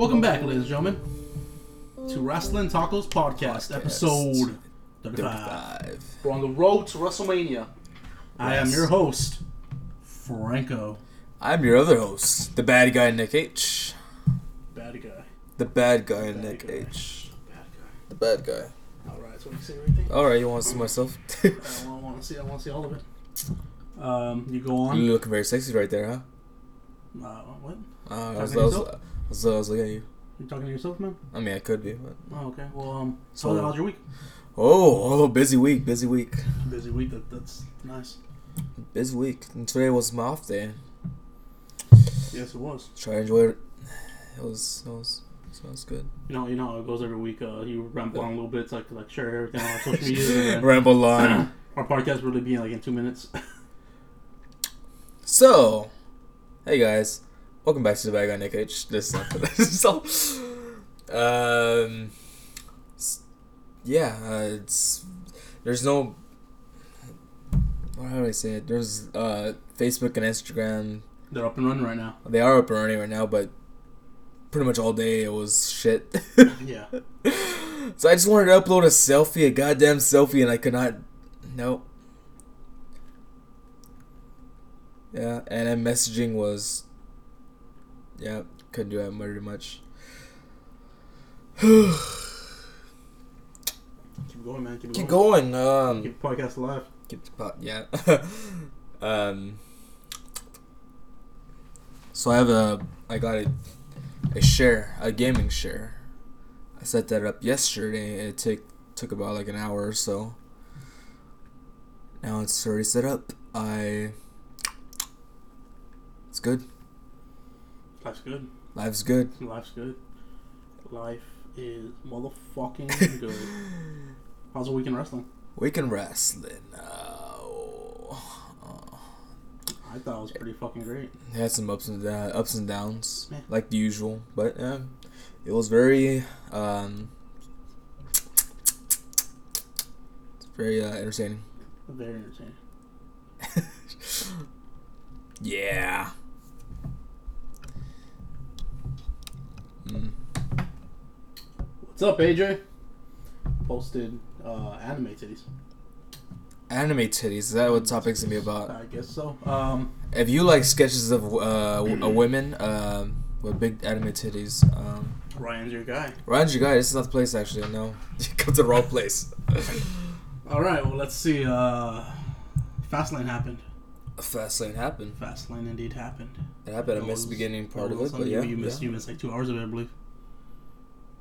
Welcome back, ladies and gentlemen, to Wrestling Tacos Podcast, episode 35. We're on the road to WrestleMania. I am your host, Franco. I'm your other host, the bad guy, Nick H. Bad guy. The bad guy, Nick H. The bad guy. Alright, so you want to see everything? Alright, you want to see myself? I want to see all of it. You go on. You look very sexy right there, huh? What? I was looking at you. You talking to yourself, man? I mean, I could be. But... Oh, okay. Well, so how's your week? Oh, busy week. Busy week. That's nice. Busy week. And today was my off day. Yes, it was. Try to enjoy it. It was good. You know, how it goes every week. You ramble on a little bit, it's like share everything on social media. Ramble on. Our podcast really being like in 2 minutes. So, hey guys, welcome back to the Bad Guy Nick H. There's no. How do I say it? There's Facebook and Instagram. They're up and running right now. They are up and running right now, but pretty much all day it was shit. Yeah. So I just wanted to upload a goddamn selfie, and I could not. Nope. Yeah, and then messaging was. Yeah, couldn't do that very much. Keep going, man. Keep going. Keep the podcast alive. So I have I got a share, a gaming share. I set that up yesterday. It took about like an hour or so. Now it's already set up. It's good. Life's good. Life is motherfucking good. How's the weekend wrestling? I thought it was pretty fucking great. It had some ups and downs, man. Like the usual. But it was very entertaining. Very entertaining. Yeah. What's up, AJ? Posted anime titties. Anime titties? Is that what topic's gonna be about? I guess so. If you like sketches of women with big anime titties, Ryan's your guy. This is not the place, actually. No, you come to the wrong place. All right. Well, let's see. Fastlane happened. Fastlane indeed happened. It happened. I missed the beginning part of it, but yeah. You missed like 2 hours of it, I believe.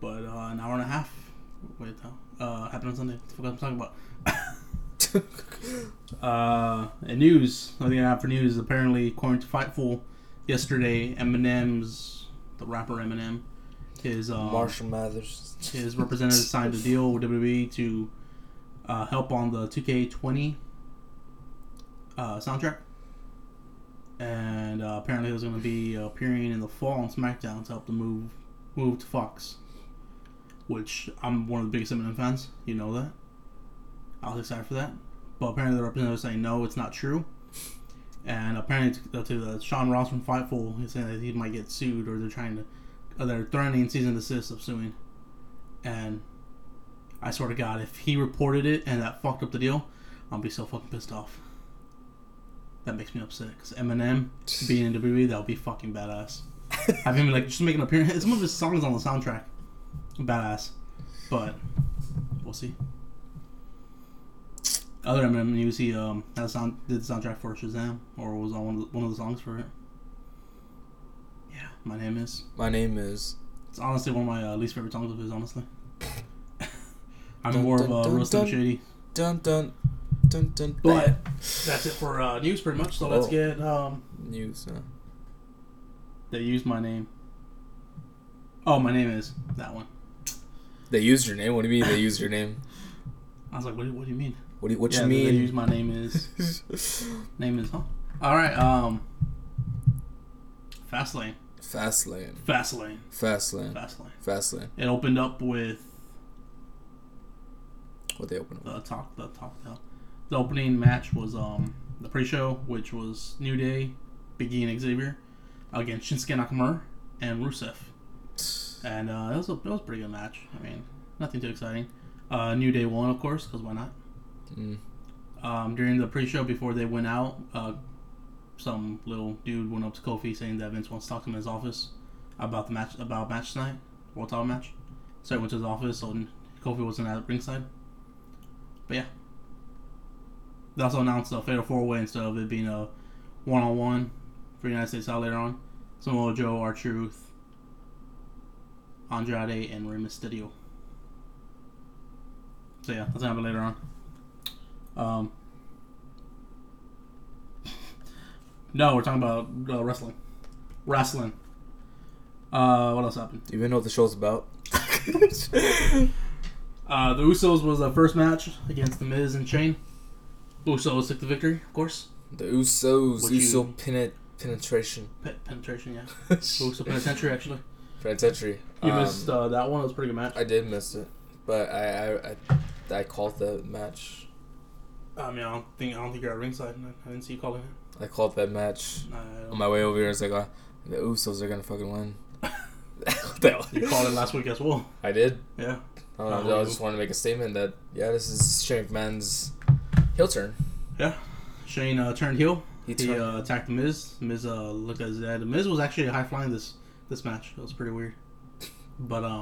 But an hour and a half. Wait, no. Happened on Sunday. I forgot what I'm talking about. And news. Nothing I have for news. Apparently, according to Fightful, yesterday, the rapper Eminem, Marshall Mathers, his representative signed a deal with WWE to help on the 2K20 soundtrack. And apparently, he was going to be appearing in the fall on SmackDown to help the move to Fox. Which I'm one of the biggest Eminem fans, you know that. I was excited for that, but apparently the representatives saying no, it's not true. And apparently to Sean Ross from Fightful, he's saying that he might get sued, or they're threatening cease and desist of suing. And I swear to God, if he reported it and that fucked up the deal, I'll be so fucking pissed off. That makes me upset because Eminem being in WWE, that would be fucking badass. Have him like just make an appearance. Some of his songs on the soundtrack. Badass, but we'll see. Other Eminem news: he did the soundtrack for Shazam, or was on one of the songs for it. Yeah, my name is. It's honestly one of my least favorite songs of his. Honestly, I'm dun, more dun, of a Real Slim Shady. Dun dun dun dun. But that's it for news, pretty much. So let's get news. Huh? They used my name. Oh, my name is that one. They used your name? What do you mean they used your name? I was like, what do you mean? What do you mean? They use my name is... huh? Alright, Fastlane. It opened up with... What they opened up with? The opening match was the pre-show, which was New Day, Big E and Xavier, against Shinsuke Nakamura and Rusev. And it was a pretty good match. I mean, nothing too exciting. New Day won, of course, because why not? During the pre-show before they went out, some little dude went up to Kofi saying that Vince wants to talk to him in his office about the match, about match tonight, World Title match. So he went to his office, so Kofi wasn't at ringside. But yeah, they also announced a fatal four-way instead of it being a one-on-one for the United States title later on. Samoa Joe, R Truth, Andrade, and Rey Mysterio. So yeah, that's gonna happen later on. No, we're talking about wrestling. Wrestling. What else happened? Do you even know what the show's about? The Usos was the first match against The Miz and Shane. Usos took the victory, of course. The Usos. Penetration. Penetration, yeah. Uso penitentiary, actually. Penitentiary. You missed that one. It was a pretty good match. I did miss it. But I called the match. I mean, I don't think you're at ringside. I didn't see you calling it. I called that match on my way over here. I was like, the Usos are gonna fucking win. You called it last week as well. I did. Yeah. I just wanted to make a statement that this is Shane McMahon's heel turn. Yeah. Shane turned heel. He attacked The Miz. Miz looked at his dad. The Miz was actually high flying this match. It was pretty weird. But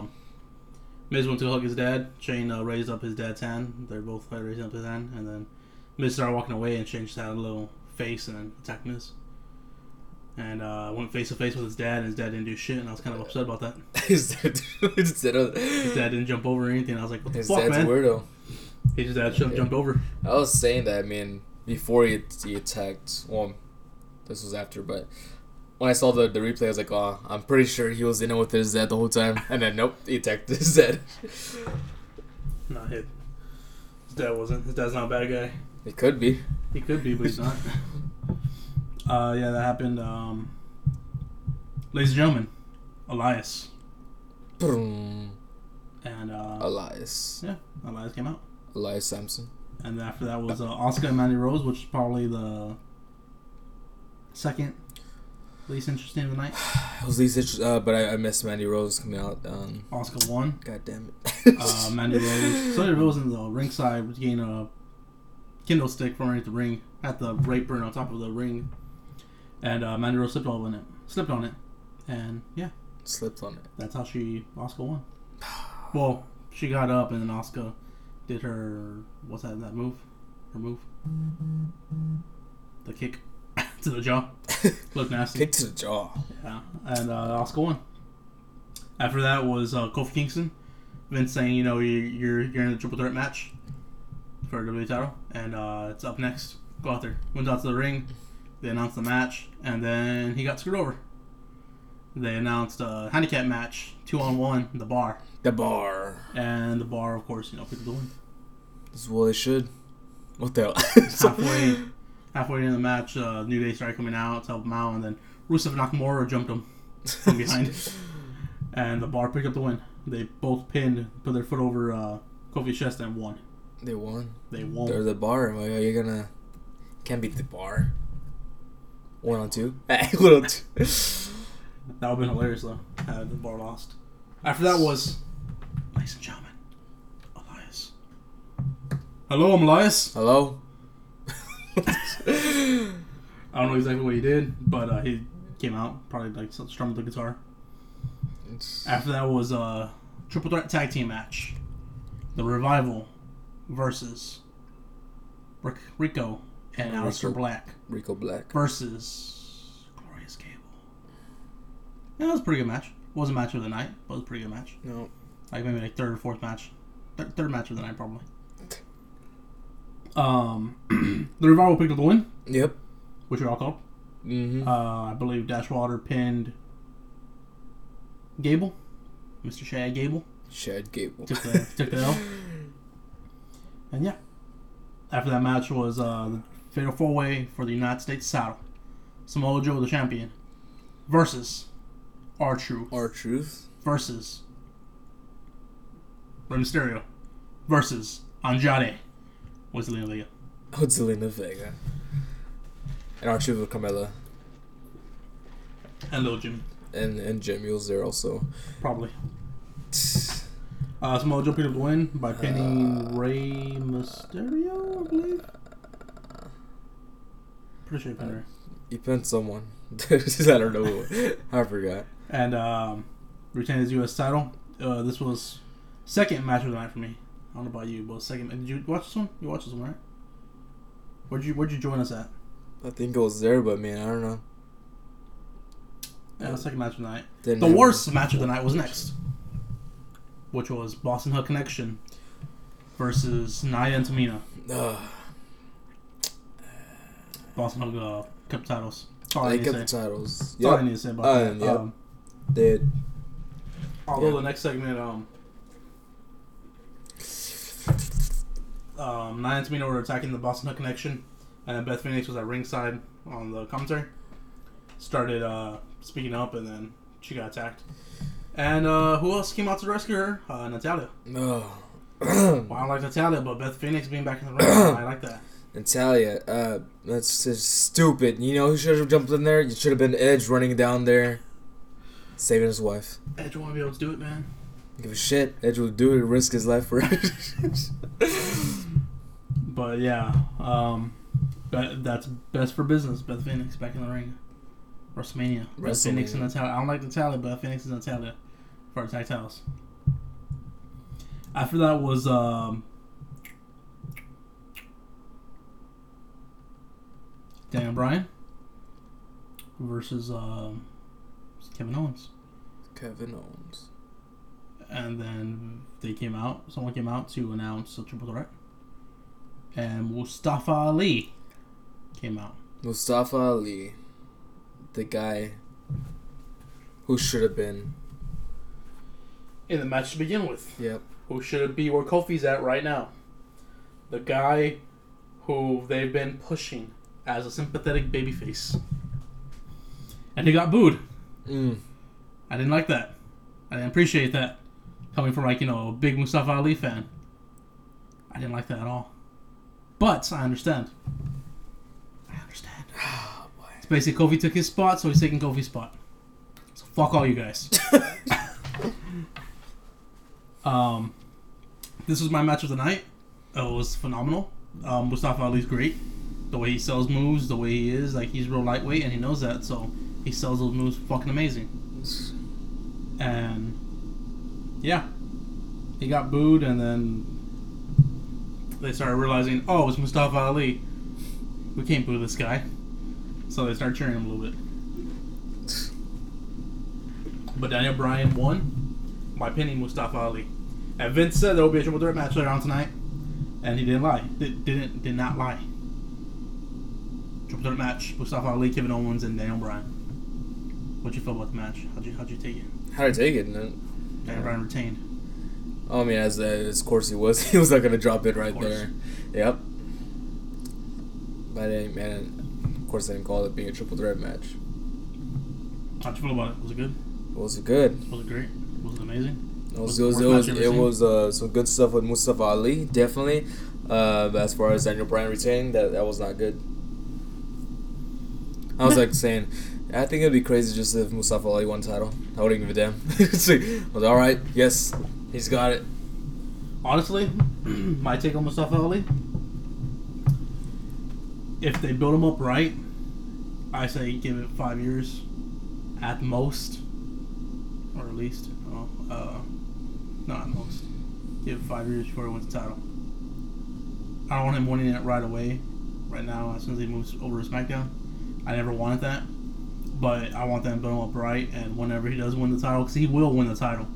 Miz went to hug his dad. Shane raised up his dad's hand. They both raised up his hand, and then Miz started walking away, and Shane just had a little face and attacked Miz. And went face to face with his dad, and his dad didn't do shit, and I was kind of upset about that. His dad didn't jump over or anything. I was like, what the fuck, man? His dad's a weirdo. He just jumped over. I was saying that, I mean, before he attacked, well, this was after, but when I saw the replay, I was like, I'm pretty sure he was in it with his dad the whole time. And then, nope, he attacked his dad. Not him. His dad wasn't. His dad's not a bad guy. He could be. He could be, but he's not. Yeah, that happened. Ladies and gentlemen, Elias. Boom. And Elias. Yeah, Elias came out. Elias Sampson. And after that was Asuka and Mandy Rose, which is probably the second least interesting of the night. It was least interesting, but I missed Mandy Rose coming out. Asuka won. God damn it. Mandy Rose. So it was in the ringside, getting a Kindle stick from underneath the ring at the rape burn on top of the ring, and Mandy Rose slipped on it, and yeah, slipped on it. That's how Asuka won. Well, she got up, and then Asuka did her move, the kick to the jaw. Looked nasty. Kick to the jaw. Yeah, and Asuka won. After that was Kofi Kingston. Vince saying, you know, you're in the triple threat match for the WWE title, and it's up next. Go out there. Went out to the ring. They announced the match, and then he got screwed over. They announced a handicap match, 2-on-1, The Bar. The Bar. And The Bar, of course, you know, people doing. This is what they should. What the hell? halfway into the match, New Day started coming out to help them out, and then Rusev Nakamura jumped him from behind. And The Bar picked up the win. They both put their foot over Kofi's chest and won. They won. They won. They're The Bar. Well, you're gonna... Can't beat The Bar. 1-on-2. 1-on-2. That would have been hilarious, though, had The Bar lost. After that was, ladies and gentlemen, Elias. Hello, I'm Elias. Hello. I don't know exactly what he did, but he came out, probably like strummed the guitar. After that was a triple threat tag team match. The Revival versus Rico and Aleister Black. Rico Black. Versus Glorious Cable. Yeah, that was a pretty good match. Wasn't match of the night, but it was a pretty good match. No. Like maybe like third or fourth match. Third match of the night, probably. The Revival picked up the win. Yep. Which we all called. Mm-hmm. I believe Dashwater pinned Gable. Mr. Shad Gable. Shad Gable. Took the L. And yeah. After that match was the fatal four-way for the United States title. Samoa Joe, the champion, versus R Truth. R Truth versus Rey Mysterio versus Andrade with Zelina Vega. With Zelina Vega. And R Truth with Carmella. And Lil Jimmy. and Jim Mule's there also. Probably. Samoa Joe picked up the win by pinning Rey Mysterio, I believe. Pretty sure he pinned Rey. He pinned someone. I don't know. I forgot. And retained his U.S. title. This was second match of the night for me. I don't know about you, but second. Did you watch this one? You watched this one, right? Where'd you join us at? I think it was there, but man, I don't know. Yeah, the second match of the night. The worst match of the night was next, which was Boston Hug Connection versus Nia and Tamina. Boston Hug kept titles. They kept the titles. That's all I need to say about that. Yep. Did. Although the next segment, Nia and Tamina were attacking the Boston Hug Connection, and Beth Phoenix was at ringside on the commentary. Started speaking up, and then she got attacked. And who else came out to rescue her? Natalia. No. Well, I like Natalia, but Beth Phoenix being back in the ring, I like that. Natalia, that's just stupid. You know who should have jumped in there? You should have been Edge running down there, saving his wife. Edge won't be able to do it, man. Give a shit. Edge will do it and risk his life for it. But yeah, that's best for business. Beth Phoenix back in the ring. WrestleMania. Beth Phoenix and Natalia. I don't like Natalia, but Phoenix and Natalia for our tag titles. After that was Daniel Bryan versus Kevin Owens. And then they came out. Someone came out to announce a triple threat. And Mustafa Ali came out. Mustafa Ali, the guy who should have been in the match to begin with. Yep. Who should be where Kofi's at right now. The guy who they've been pushing as a sympathetic babyface. And he got booed. I didn't like that. I didn't appreciate that. Coming from, like, you know, a big Mustafa Ali fan. I didn't like that at all. But I understand. Oh, boy. It's basically Kofi took his spot, so he's taking Kofi's spot. So fuck all you guys. This was my match of the night. It was phenomenal. Mustafa Ali's great. The way he sells moves, the way he is, like, he's real lightweight and he knows that, so he sells those moves fucking amazing. And yeah, he got booed, and then they started realizing, oh, it's Mustafa Ali. We can't boo this guy. So they started cheering him a little bit. But Daniel Bryan won by pinning Mustafa Ali. And Vince said there will be a triple threat match later on tonight, and he didn't lie. Did not lie. Triple threat match: Mustafa Ali, Kevin Owens, and Daniel Bryan. What you feel about the match? How'd you take it? How did I take it? Daniel Bryan retained. Oh, I mean, as of course he was. He was not gonna drop it right there. Yep. But hey, man, of course I didn't call it being a triple threat match. How'd you feel about it? Was it good? It was good. Was it great? Was it amazing? It was some good stuff with Mustafa Ali, definitely. But as far as Daniel Bryan retaining, that was not good. I was like saying, I think it'd be crazy just if Mustafa Ali won the title. I wouldn't give a damn. It's like, I was all right, yes, he's got it. Honestly, my take on Mustafa Ali, if they build him up right, I say give it 5 years at most, or at least, not at most. Give it 5 years before he wins the title. I don't want him winning it right away, right now, as soon as he moves over to SmackDown. I never wanted that, but I want them to build him up right, and whenever he does win the title, because he will win the title,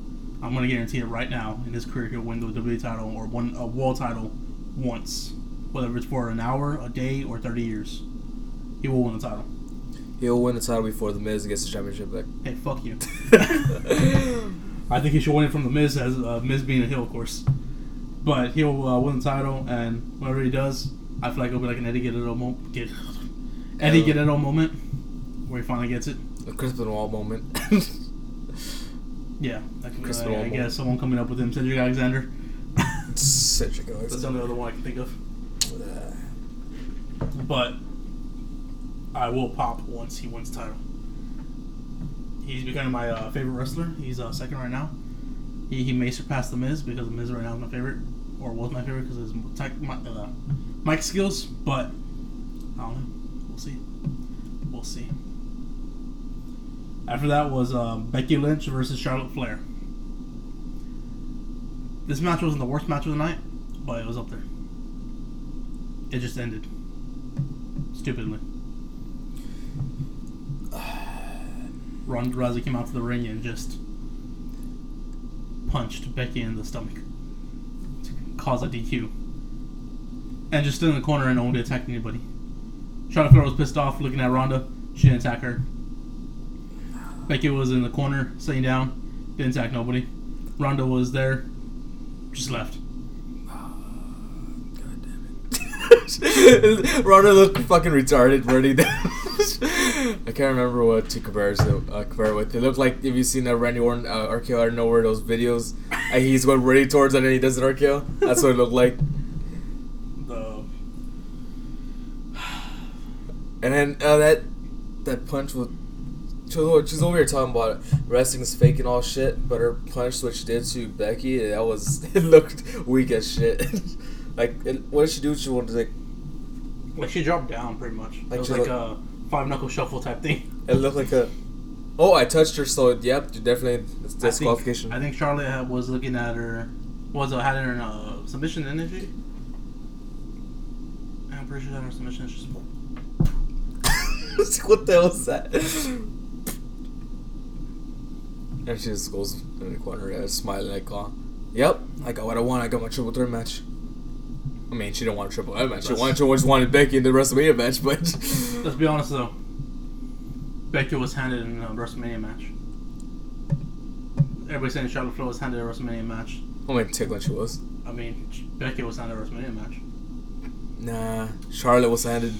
I'm going to guarantee it right now, in his career, he'll win the WWE title or win a world title once, whether it's for an hour, a day, or 30 years. He will win the title. He'll win the title before The Miz gets the championship back. Hey, fuck you. I think he should win it from The Miz, as Miz being a heel, of course. But he'll win the title, and whenever he does, I feel like it'll be like an Eddie Guerrero moment. Eddie Guerrero moment, where he finally gets it. A Crispin Wall moment. Yeah, that could be, I guess, someone coming up with him. Cedric Alexander. Cedric Alexander. That's the only other one I can think of. But I will pop once he wins the title. He's becoming my favorite wrestler. He's second right now. He may surpass The Miz because The Miz right now is my favorite, or was my favorite because of his mic skills, but I don't know. We'll see. We'll see. After that was Becky Lynch versus Charlotte Flair. This match wasn't the worst match of the night, but it was up there. It just ended. Stupidly. Ronda Rousey came out to the ring and just punched Becky in the stomach to cause a DQ. And just stood in the corner and only attacked anybody. Charlotte Flair was pissed off looking at Ronda. She didn't attack her. Becky was in the corner, sitting down, didn't attack nobody. Ronda was there, just left. God damn it. Ronda looked fucking retarded, Bernie. I can't remember what to compare with. It looked like, if you've seen that Randy Orton RKO out of nowhere, those videos, and he's going really towards it and he does an RKO. That's what it looked like. And then that punch was... She's over here talking about wrestling's fake and all shit, but her punch, what she did to Becky, it looked weak as shit. What did she do? She wanted to she dropped down pretty much. It was like a five knuckle shuffle type thing. It looked like a, oh, I touched her, so yep, definitely it's disqualification. I think Charlotte was looking at her, had her in a submission, didn't she? I'm pretty sure that her submission is just. What the hell is that? And she just goes in the corner, smiling like, "Oh, yep, I got what I want. I got my triple threat match." I mean, she didn't want a triple threat match. She just wanted Becky in the WrestleMania match. But let's be honest though, Becky was handed in a WrestleMania match. Everybody's saying Charlotte Flair was handed a WrestleMania match. I mean, tickling she was. I mean, Becky was handed a WrestleMania match. Nah, Charlotte was handed.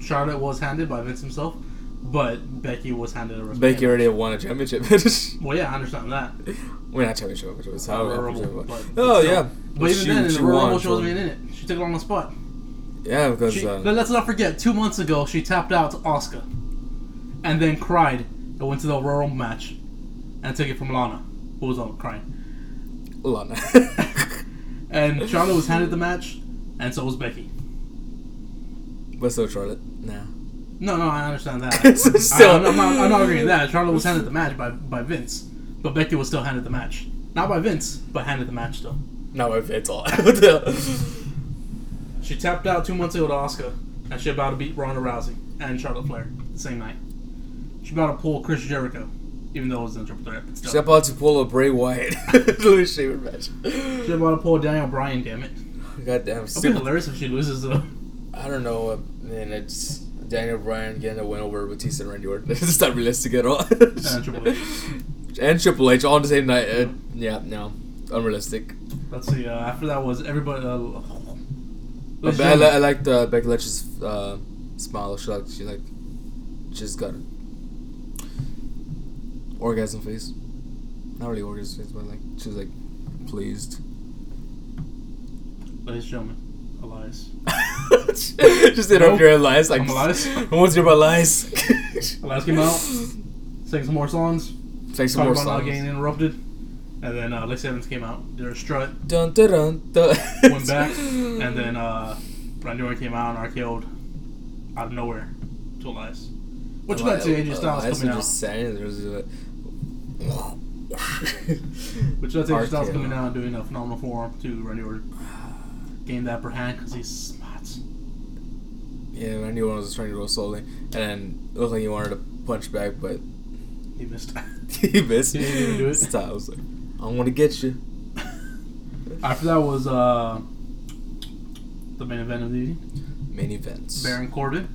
Charlotte was handed by Vince himself. But Becky was handed a WrestleMania. Becky already won a championship. Well, yeah, I understand that. We're not championship. It was how Rumble. Oh, yeah. But even then, in the Rumble, she wasn't in it. She took it on the spot. Yeah, because... let's not forget, 2 months ago, she tapped out to Asuka. And then cried and went to the Rumble match. And took it from Lana, who was on crying. Lana. And Charlotte was handed the match, and so was Becky. But so Charlotte. Nah. No, I understand that. I'm not agreeing with that. Charlotte was handed the match by Vince, but Becky was still handed the match. Not by Vince, but handed the match still. Not by Vince. All. She tapped out 2 months ago to Asuka, and she about to beat Ronda Rousey and Charlotte Flair the same night. She about to pull Chris Jericho, even though it was in a triple threat. She about to pull a Bray Wyatt. Favorite match. She about to pull Daniel Bryan. Damn it. Goddamn. It'd be hilarious if she loses though. I don't know. Man, it's. Daniel Bryan getting a win over Batista and Randy Orton. It's not realistic at all. And Triple H. All on the same night. Yeah, no. Unrealistic. Let's see. After that was everybody... I liked Becky Lynch's smile. She just got an orgasm face. Not really orgasm face, but she was pleased. Ladies and gentlemen. Elias. Just interrupt your Elias. I'm Elias. I want to hear about Elias. Elias came out, sang some more songs. Talked about getting interrupted. And then Lex Evans came out, did her strut. Dun. Went back. And then Randy Orton came out and RKO'd out of nowhere to Elias. What you like to AJ Styles coming out? What you like to AJ Styles coming out and doing a phenomenal forearm to Randy Orton? Gained that upper hand because he's smart. Yeah, Randy Orton was trying to roll slowly, and then it looked like he wanted to punch back, but he missed. He didn't even do it. I was like, "I want to get you." After that was the main event of the evening. Main events. Baron Corbin,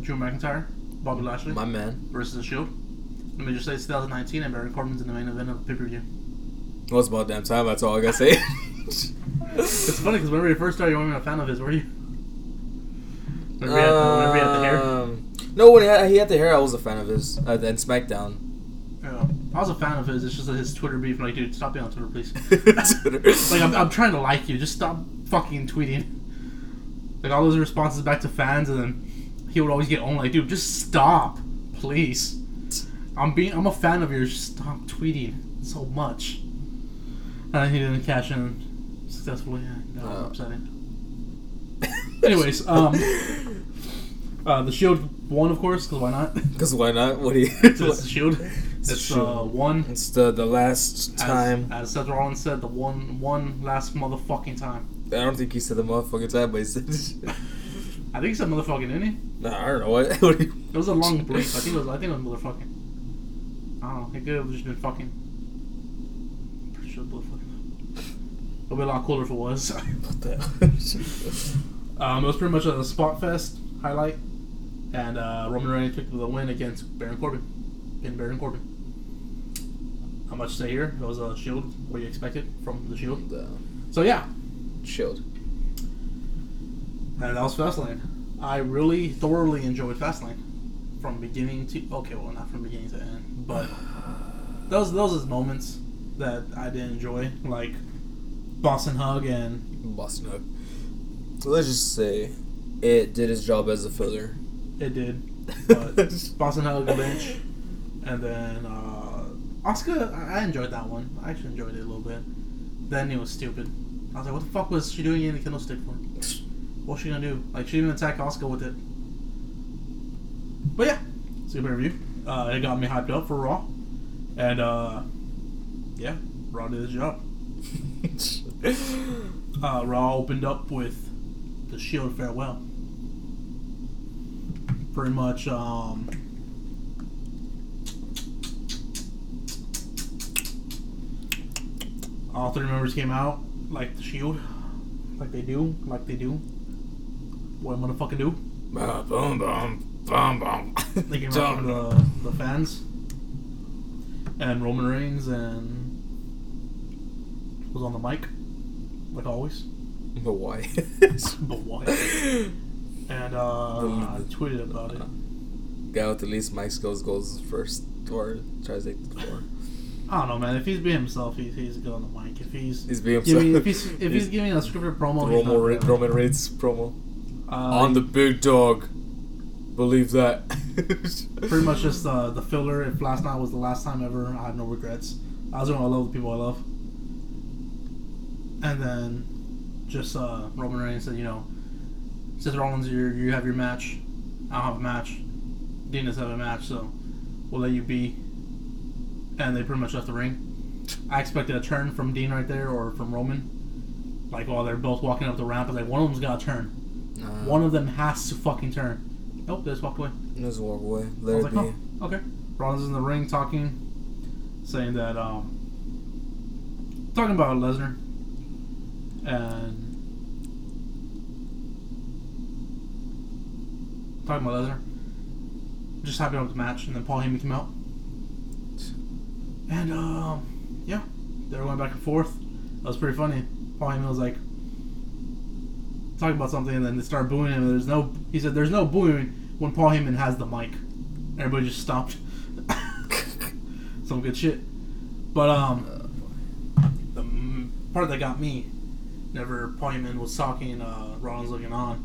Drew McIntyre, Bobby Lashley, my man, versus the Shield. Let me just say, 2019, and Baron Corbin's in the main event of the pay-per-view. Well, it's about damn time. That's all I gotta say. It's funny because whenever you first started, you weren't a fan of his, were you? Whenever he had the hair? No, when he had the hair, I was a fan of his. Then SmackDown. Yeah, I was a fan of his. It's just his Twitter beef. I'm like, dude, stop being on Twitter, please. Twitter. I'm trying to like you. Just stop fucking tweeting. All those responses back to fans, and then he would always get on, dude, just stop, please. I'm a fan of yours. Stop tweeting so much. And he didn't cash in successfully. No, upsetting. Anyways, The Shield won, of course, because why not? Because why not? What do you? It's The Shield. It's the Shield. It's the last time. As Seth Rollins said, the one last motherfucking time. I don't think he said the motherfucking time, but he said. I think he said motherfucking, didn't he? Nah, I don't know. What you... It was a long break. I think it was motherfucking. I don't know. I think it would have just been fucking. I'm pretty sure motherfucking. It would be a lot cooler if it was. What the hell? It was pretty much a spot fest highlight. And Roman Reigns picked up the win against Baron Corbin. How much to say here? It was a Shield. What you expected from the Shield. So yeah. Shield. And that was Fastlane. I really thoroughly enjoyed Fastlane. From beginning to... Okay, well, not from beginning to end. But those are moments that I did enjoy. Like Boston Hug and... Boston Hug. So let's just say it did its job as a filler. It did. But Boston Hug, Lynch. And then... Asuka, I enjoyed that one. I actually enjoyed it a little bit. Then it was stupid. I was like, what the fuck was she doing in the candlestick for? What was she gonna do? Like, she didn't even attack Asuka with it. But yeah, super review. It got me hyped up for Raw. And, yeah, Raw did its job. Raw opened up with the Shield farewell. Pretty much, all three members came out, like the Shield. Like they do. What I'm gonna fucking do. Boom, boom, boom, boom. They came out from the fans. And Roman Reigns and... was on the mic. Like always. But why? And, I tweeted about it. Guy with the least mics goes first. Or tries to take the floor. I don't know, man. If he's being himself, he's good on the mic. If he's giving a scripted promo, Roman Reigns promo. On the big dog, believe that. Pretty much just the filler. If last night was the last time ever, I have no regrets. I just want to love the people I love. And then just Roman Reigns said, Seth Rollins, you have your match. I don't have a match. Dean doesn't have a match, so we'll let you be. And they pretty much left the ring. I expected a turn from Dean right there or from Roman. Like, while they're both walking up the ramp, I was like, one of them's got to turn. One of them has to fucking turn. Nope, they just walked away. Let it be. Oh, okay. Rollins is in the ring talking, saying that, talking about Lesnar. And... talking about Lesnar. Just happy about the match, and then Paul Heyman came out. And, yeah, they were going back and forth. That was pretty funny. Paul Heyman was like, talking about something, and then they started booing him. He said, there's no booing when Paul Heyman has the mic. Everybody just stopped. Some good shit. But, the part that got me, whenever Paul Heyman was talking, Rollins looking on,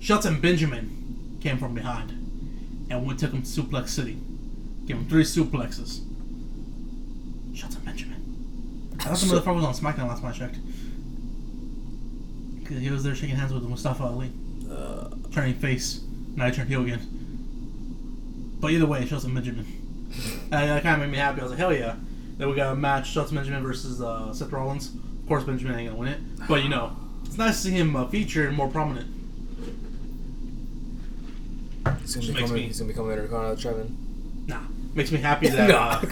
Shelton Benjamin came from behind and we took him to Suplex City. Gave him 3 suplexes. Shelton Benjamin. I thought the motherfucker was on SmackDown last time I checked. Because he was there shaking hands with Mustafa Ali. Turning face. Now he turned heel again. But either way, Shelton Benjamin. And that kind of made me happy. I was like, hell yeah. Then we got a match. Shelton Benjamin versus Seth Rollins. Of course, Benjamin ain't going to win it. But, it's nice to see him featured and more prominent. He's going to become Intercontinental Champion. Nah. Makes me happy that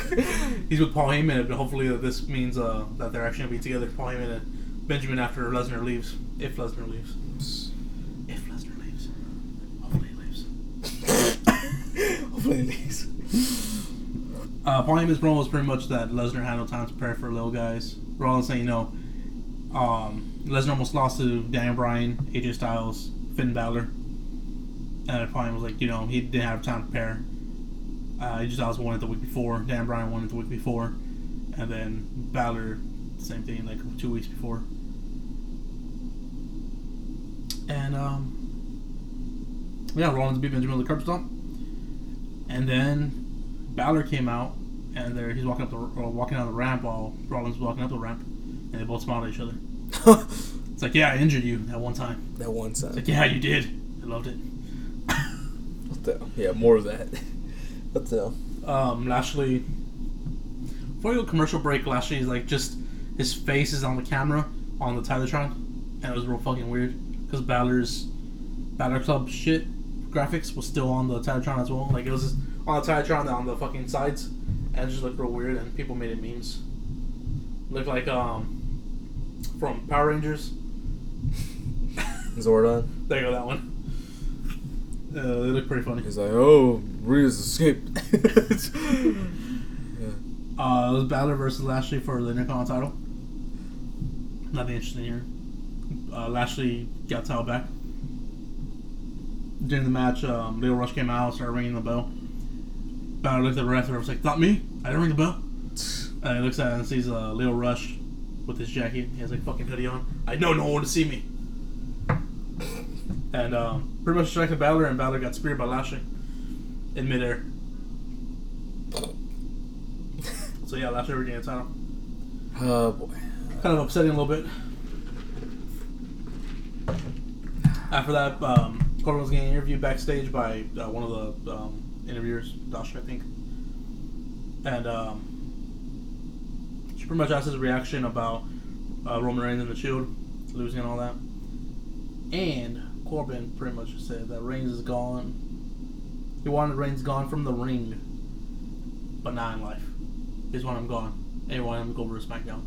he's with Paul Heyman, and hopefully this means that they're actually going to be together, Paul Heyman and Benjamin, after Lesnar leaves. If Lesnar leaves. Hopefully he leaves. Paul Heyman's promo was pretty much that Lesnar had no time to prepare for little guys. Rollins saying, Lesnar almost lost to Daniel Bryan, AJ Styles, Finn Balor. And Paul Heyman was like, he didn't have time to prepare. I was won it the week before. Dan Bryan won it the week before. And then Balor, same thing, like 2 weeks before. And, Rollins beat Benjamin with a curb stomp. And then Balor came out, and he's walking up walking down the ramp while Rollins was walking up the ramp, and they both smiled at each other. It's like, yeah, I injured you that one time. It's like, yeah, you did. I loved it. What the hell? Yeah, more of that. What the hell? Lashley. Before you go commercial break, Lashley's like, just his face is on the camera on the Titantron, and it was real fucking weird because Balor's Balor Club shit graphics was still on the Titantron as well. Like, it was just on the Titantron on the fucking sides, and it just looked real weird, and people made it memes. Looked like from Power Rangers. Zordon. There you go, that one. They look pretty funny. He's like, oh, Rhea's escaped. Yeah. It was Balor versus Lashley for the Intercontinental title. Nothing interesting here. Lashley got the title back. During the match, Leo Rush came out, started ringing the bell. Balor looked at the ref and was like, not me, I didn't ring the bell. And he looks at it and sees Leo Rush with his jacket. He has like fucking hoodie on. I know no one wanted to see me. And pretty much distracted Balor, and Balor got speared by Lashley in midair. So yeah, Lashley regained the title. Oh boy. Kind of upsetting a little bit. After that, Corbin was getting interviewed backstage by one of the interviewers, Dasha, I think. And she pretty much asked his reaction about Roman Reigns and the Shield, losing and all that. And Corbin pretty much said that Reigns is gone. He wanted Reigns gone from the ring, but not in life. He just wanted him gone. And he wanted him to go over to SmackDown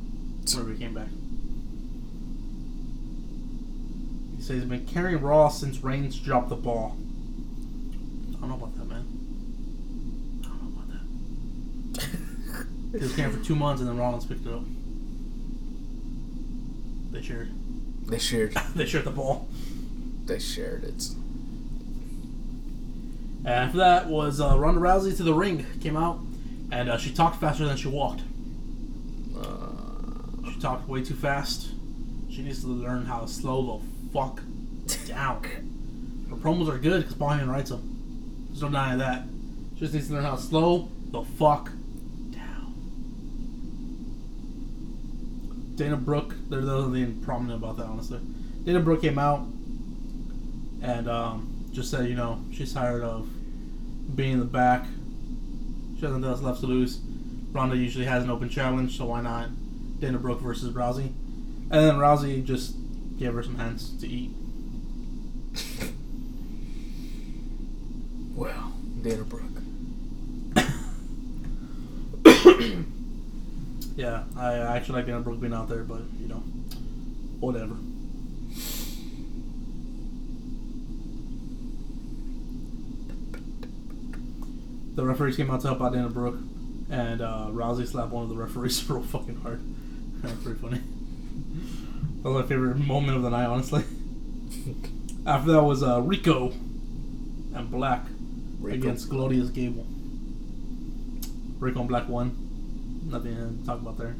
whenever he came back. He says he's been carrying Raw since Reigns dropped the ball. I don't know about that, man. I don't know about that. He was carrying for 2 months, and then Rollins picked it up. They cheered. They shared. They shared the ball. They shared it. And after that was Ronda Rousey to the ring. Came out, and she talked faster than she walked. She talked way too fast. She needs to learn how to slow the fuck down. Her promos are good because Bonnie writes them. There's no denying that. She just needs to learn how to slow the fuck down. Dana Brooke, there's nothing prominent about that, honestly. Dana Brooke came out and just said, you know, she's tired of being in the back. She doesn't have left to lose. Ronda usually has an open challenge, so why not Dana Brooke versus Rousey? And then Rousey just gave her some hands to eat. Well, Dana Brooke. Yeah, I actually like Dana Brooke being out there, but, you know, whatever. The referees came out to help out Dana Brooke, and Rousey slapped one of the referees real fucking hard. That's pretty funny. That was my favorite moment of the night, honestly. After that was Rico and Black against Glorious Gable. Rico and Black won. Nothing to talk about there.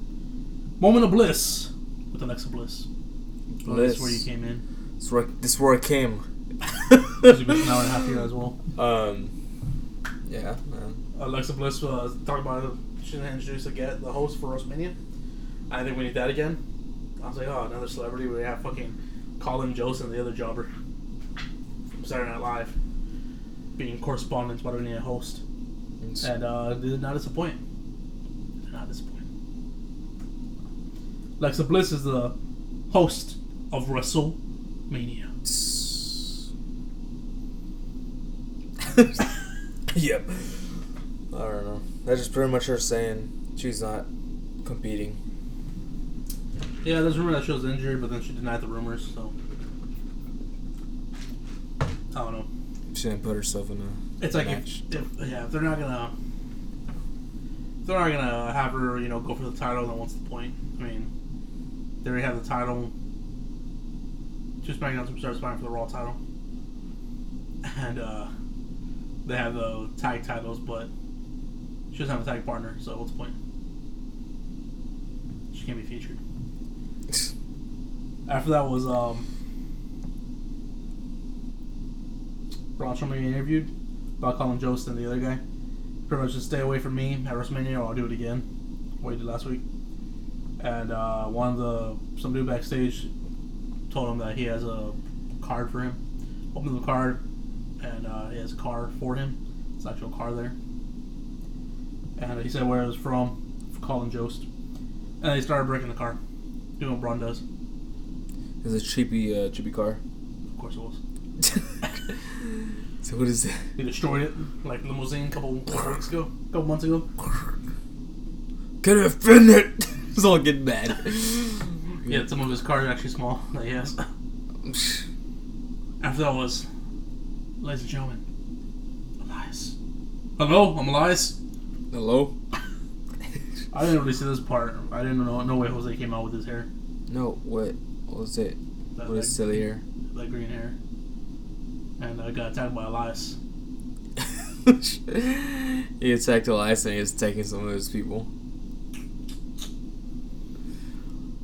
Moment of bliss with Alexa Bliss. Oh, this is where you came in. This is where I came. You've been an hour and a half here as well. Yeah, man. Alexa Bliss was talking about she introduced the host for WrestleMania. I think we need that again. I was like, oh, another celebrity. We have fucking Colin Jost and the other jobber from Saturday Night Live being correspondents. Why do we need a host? And they did not disappoint. They did not disappoint. Alexa Bliss is the host of WrestleMania. Yep. I don't know. That's just pretty much her saying she's not competing. Yeah, there's a rumor that she was injured, but then she denied the rumors, so. I don't know. She didn't put herself in a. It's like match. If they're not gonna. If they're not gonna have her, you know, go for the title, then what's the point? I mean, they already have the title. Just banging out some stars fighting for the Raw title. And, they have the tag titles, but she doesn't have a tag partner, so what's the point? She can't be featured. After that was Braun Strowman interviewed about Colin Jost and the other guy. pretty much just stay away from me at WrestleMania or I'll do it again. What he did last week. And some dude backstage told him that he has a card for him. Opened the card, and he has a car for him. It's an actual car there. And he said where it was from, Colin Jost. And they started breaking the car, doing what Braun does. It was a cheapy car. Of course it was. So what is it? They destroyed it, like limousine, a couple months ago. Get it, fin it! It's all getting bad. Yeah, some of his cars are actually small, I guess. After that was, ladies and gentlemen, Elias. Hello, I'm Elias. Hello? I didn't really see this part. I didn't know. No way Jose came out with his hair. No, what was it? What is silly hair? That green hair. And I got attacked by Elias. He attacked Elias and he was attacking some of his people.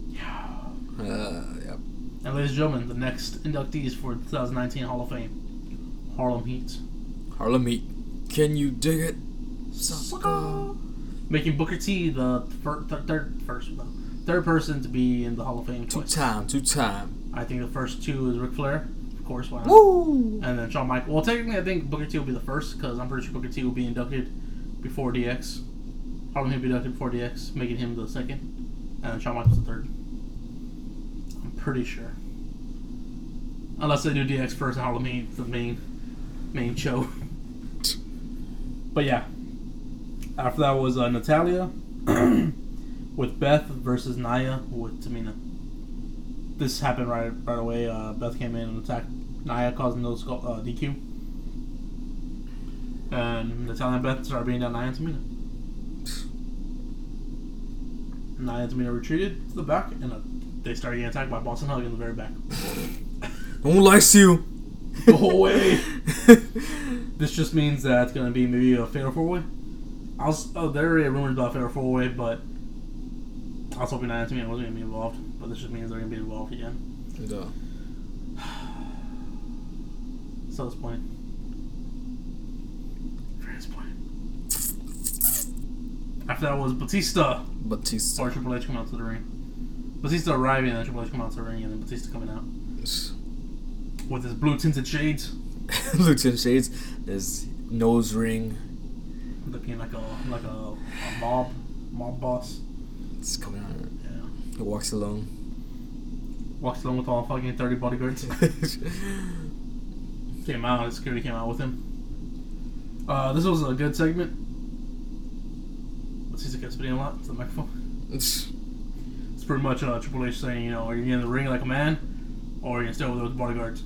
Yeah. Yeah. And ladies and gentlemen, the next inductees for the 2019 Hall of Fame. Harlem Heat. Harlem Heat. Can you dig it? Sucker. Making Booker T the third person to be in the Hall of Fame twice. Two time. I think the first two is Ric Flair. Course, why not? Woo! And then Shawn Michaels. Well, technically, I think Booker T will be the first because I'm pretty sure Booker T will be inducted before DX. Probably he'll be inducted before DX, making him the second, and then Shawn Michaels the third. I'm pretty sure, unless they do DX first and Harlem Heat the main show. But yeah, after that was Natalia with Beth versus Naya with Tamina. This happened right away. Beth came in and attacked Naya, causing those DQ. And Natalia and Beth started beating down Naya and Tamina. Naya and Tamina retreated to the back, and they started getting attacked by Boston Hug in the very back. Don't like you. Go away. This just means that it's going to be maybe a fatal four-way. There are rumors about a fatal four-way, but I was hoping Naya and Tamina wasn't going to be involved. But this just means they're going to be involved again. Duh. So it's point. Very disappointing. After that was Batista. Or Triple H coming out to the ring. Batista arriving and then Triple H coming out to the ring and then Batista coming out. Yes. With his blue tinted shades. Blue tinted shades. His nose ring. Looking like a mob boss. It's coming out. He walks alone. Walks alone with all fucking 30 bodyguards. Came out. Security came out with him. This was a good segment. Let's see if he kept spitting a lot to the microphone. It's pretty much Triple H saying, you know, are you in the ring like a man, or are you gonna stay with those bodyguards?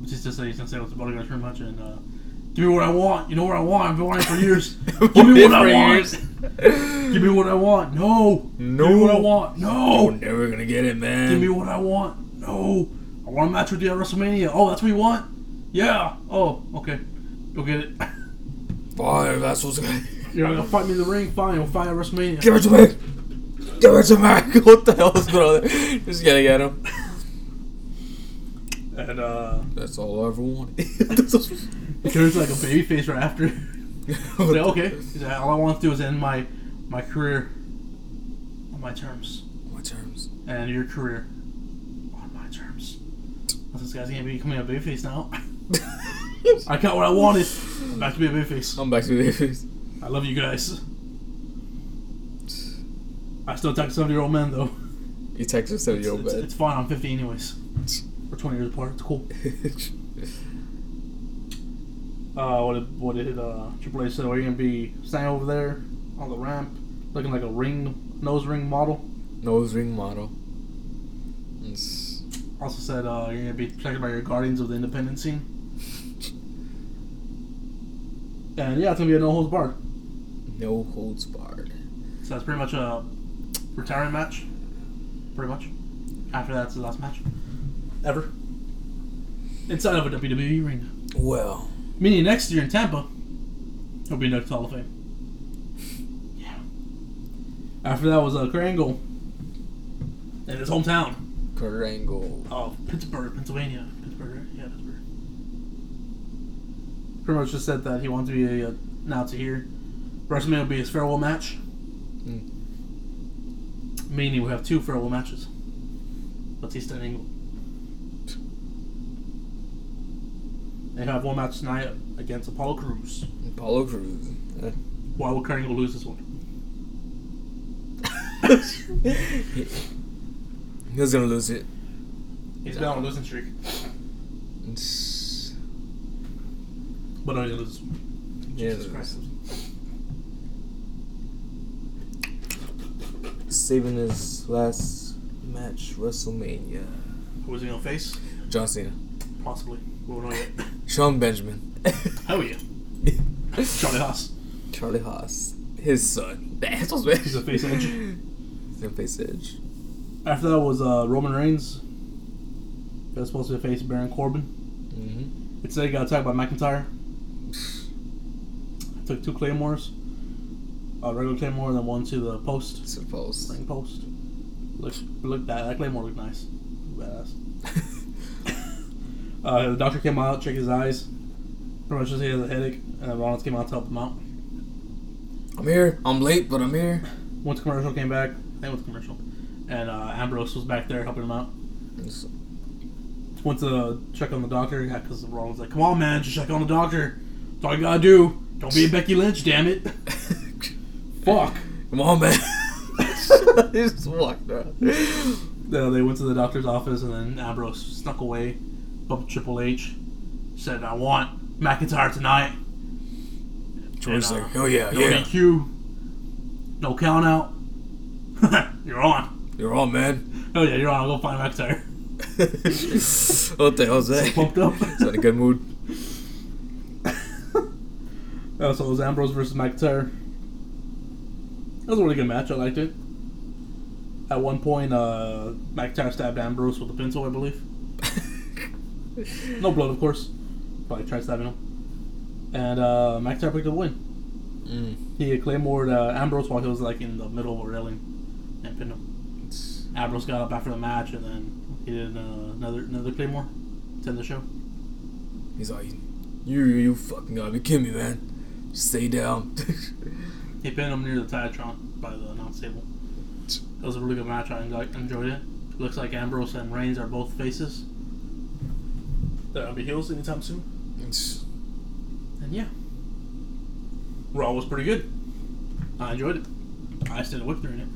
Which is to say, he's gonna stay with the bodyguards pretty much and give me what I want. You know what I want. I've been wanting for years. Give me what I want. Give me what I want. No. Give me what I want. No. You're never gonna get it, man. Give me what I want. No. I want a match with you at WrestleMania. Oh, that's what you want? Yeah. Oh, okay. Go get it. Fine. That's what's gonna. You're not gonna fight me in the ring. Fine. We'll fight at WrestleMania. Give it to me. What the hell is going on there? Just gotta get him. And that's all I ever wanted. He turns like a baby face right after. He's like, okay. He's like, all I want to do is end my career on my terms. My terms. And your career on my terms. This guy's gonna be becoming a babyface now. I got what I wanted. I'm back to be a babyface. I love you guys. I still attack 70-year-old men though. You attack 70-year-old men. It's fine. I'm 50 anyways. We're 20 years apart. It's cool. What did Triple H say? Are you gonna be standing over there on the ramp, looking like a nose ring model? Nose ring model. Yes. Also said you're gonna be protected by your Guardians of the Independent scene. And yeah, it's gonna be a no holds barred. No holds barred. So that's pretty much a retirement match. Pretty much. After that's the last match ever inside of a WWE ring. Well. Meaning next year in Tampa, he'll be inducted to Hall of Fame. Yeah. After that was Kurt Angle in his hometown. Kurt Angle. Oh, Pittsburgh, Pennsylvania. Pittsburgh, right? Yeah, Pittsburgh. Pretty much just said that he wanted to be a now to here. WrestleMania will be his farewell match. Meaning we have two farewell matches. Batista and Angle. They have one match tonight against Apollo Crews. Apollo Crews. Yeah. Why would Kurt Angle lose this one? He was going to lose it. He's been on a losing streak. But no, he's going to lose this one. Jesus Christ. Saving his last match, WrestleMania. Who is he going to face? John Cena. Possibly. We don't know yet. Shelton Benjamin. Hell yeah. Charlie Haas. Charlie Haas. His son. That's what's bad. He's a face edge. He's a face edge. After that was Roman Reigns. That's supposed to face Baron Corbin. Mm-hmm. It said he got attacked by McIntyre. Took two claymores. A regular claymore and then one to the post. It's a post. Ring post. Look that claymore looked nice. Badass. The doctor came out, checked his eyes. Pretty much just he has a headache, and Rollins came out to help him out. I'm here. I'm late, but I'm here. Once commercial came back, and Ambrose was back there helping him out. Yes. Went to check on the doctor, because Rollins was like, "Come on, man, just check on the doctor. That's all you gotta do. Don't be a Becky Lynch, damn it. Fuck. Come on, man." Just walked out. Yeah, they went to the doctor's office, and then Ambrose snuck away. Up Triple H said, "I want McIntyre tonight." Triple H's like, "Hell yeah, no DQ, no count out. You're on, man. Hell yeah, you're on. I'll go find McIntyre." What the hell's that? So pumped up. It's in a good mood. So it was Ambrose versus McIntyre. That was a really good match. I liked it. At one point, McIntyre stabbed Ambrose with a pencil, I believe. No blood, of course. Probably tried stabbing him. And McIntyre picked up a win. He claymored Ambrose while he was like in the middle of a railing and pinned him. Ambrose got up after the match and then he did another claymore to end the show. He's like, you fucking gotta be kidding me, man. Just stay down. He pinned him near the Tiatron by the announce table. That was a really good match. I enjoyed it. Looks like Ambrose and Reigns are both faces. They're going to be heels anytime soon. And yeah. Raw was pretty good. I enjoyed it. I stayed awake during it.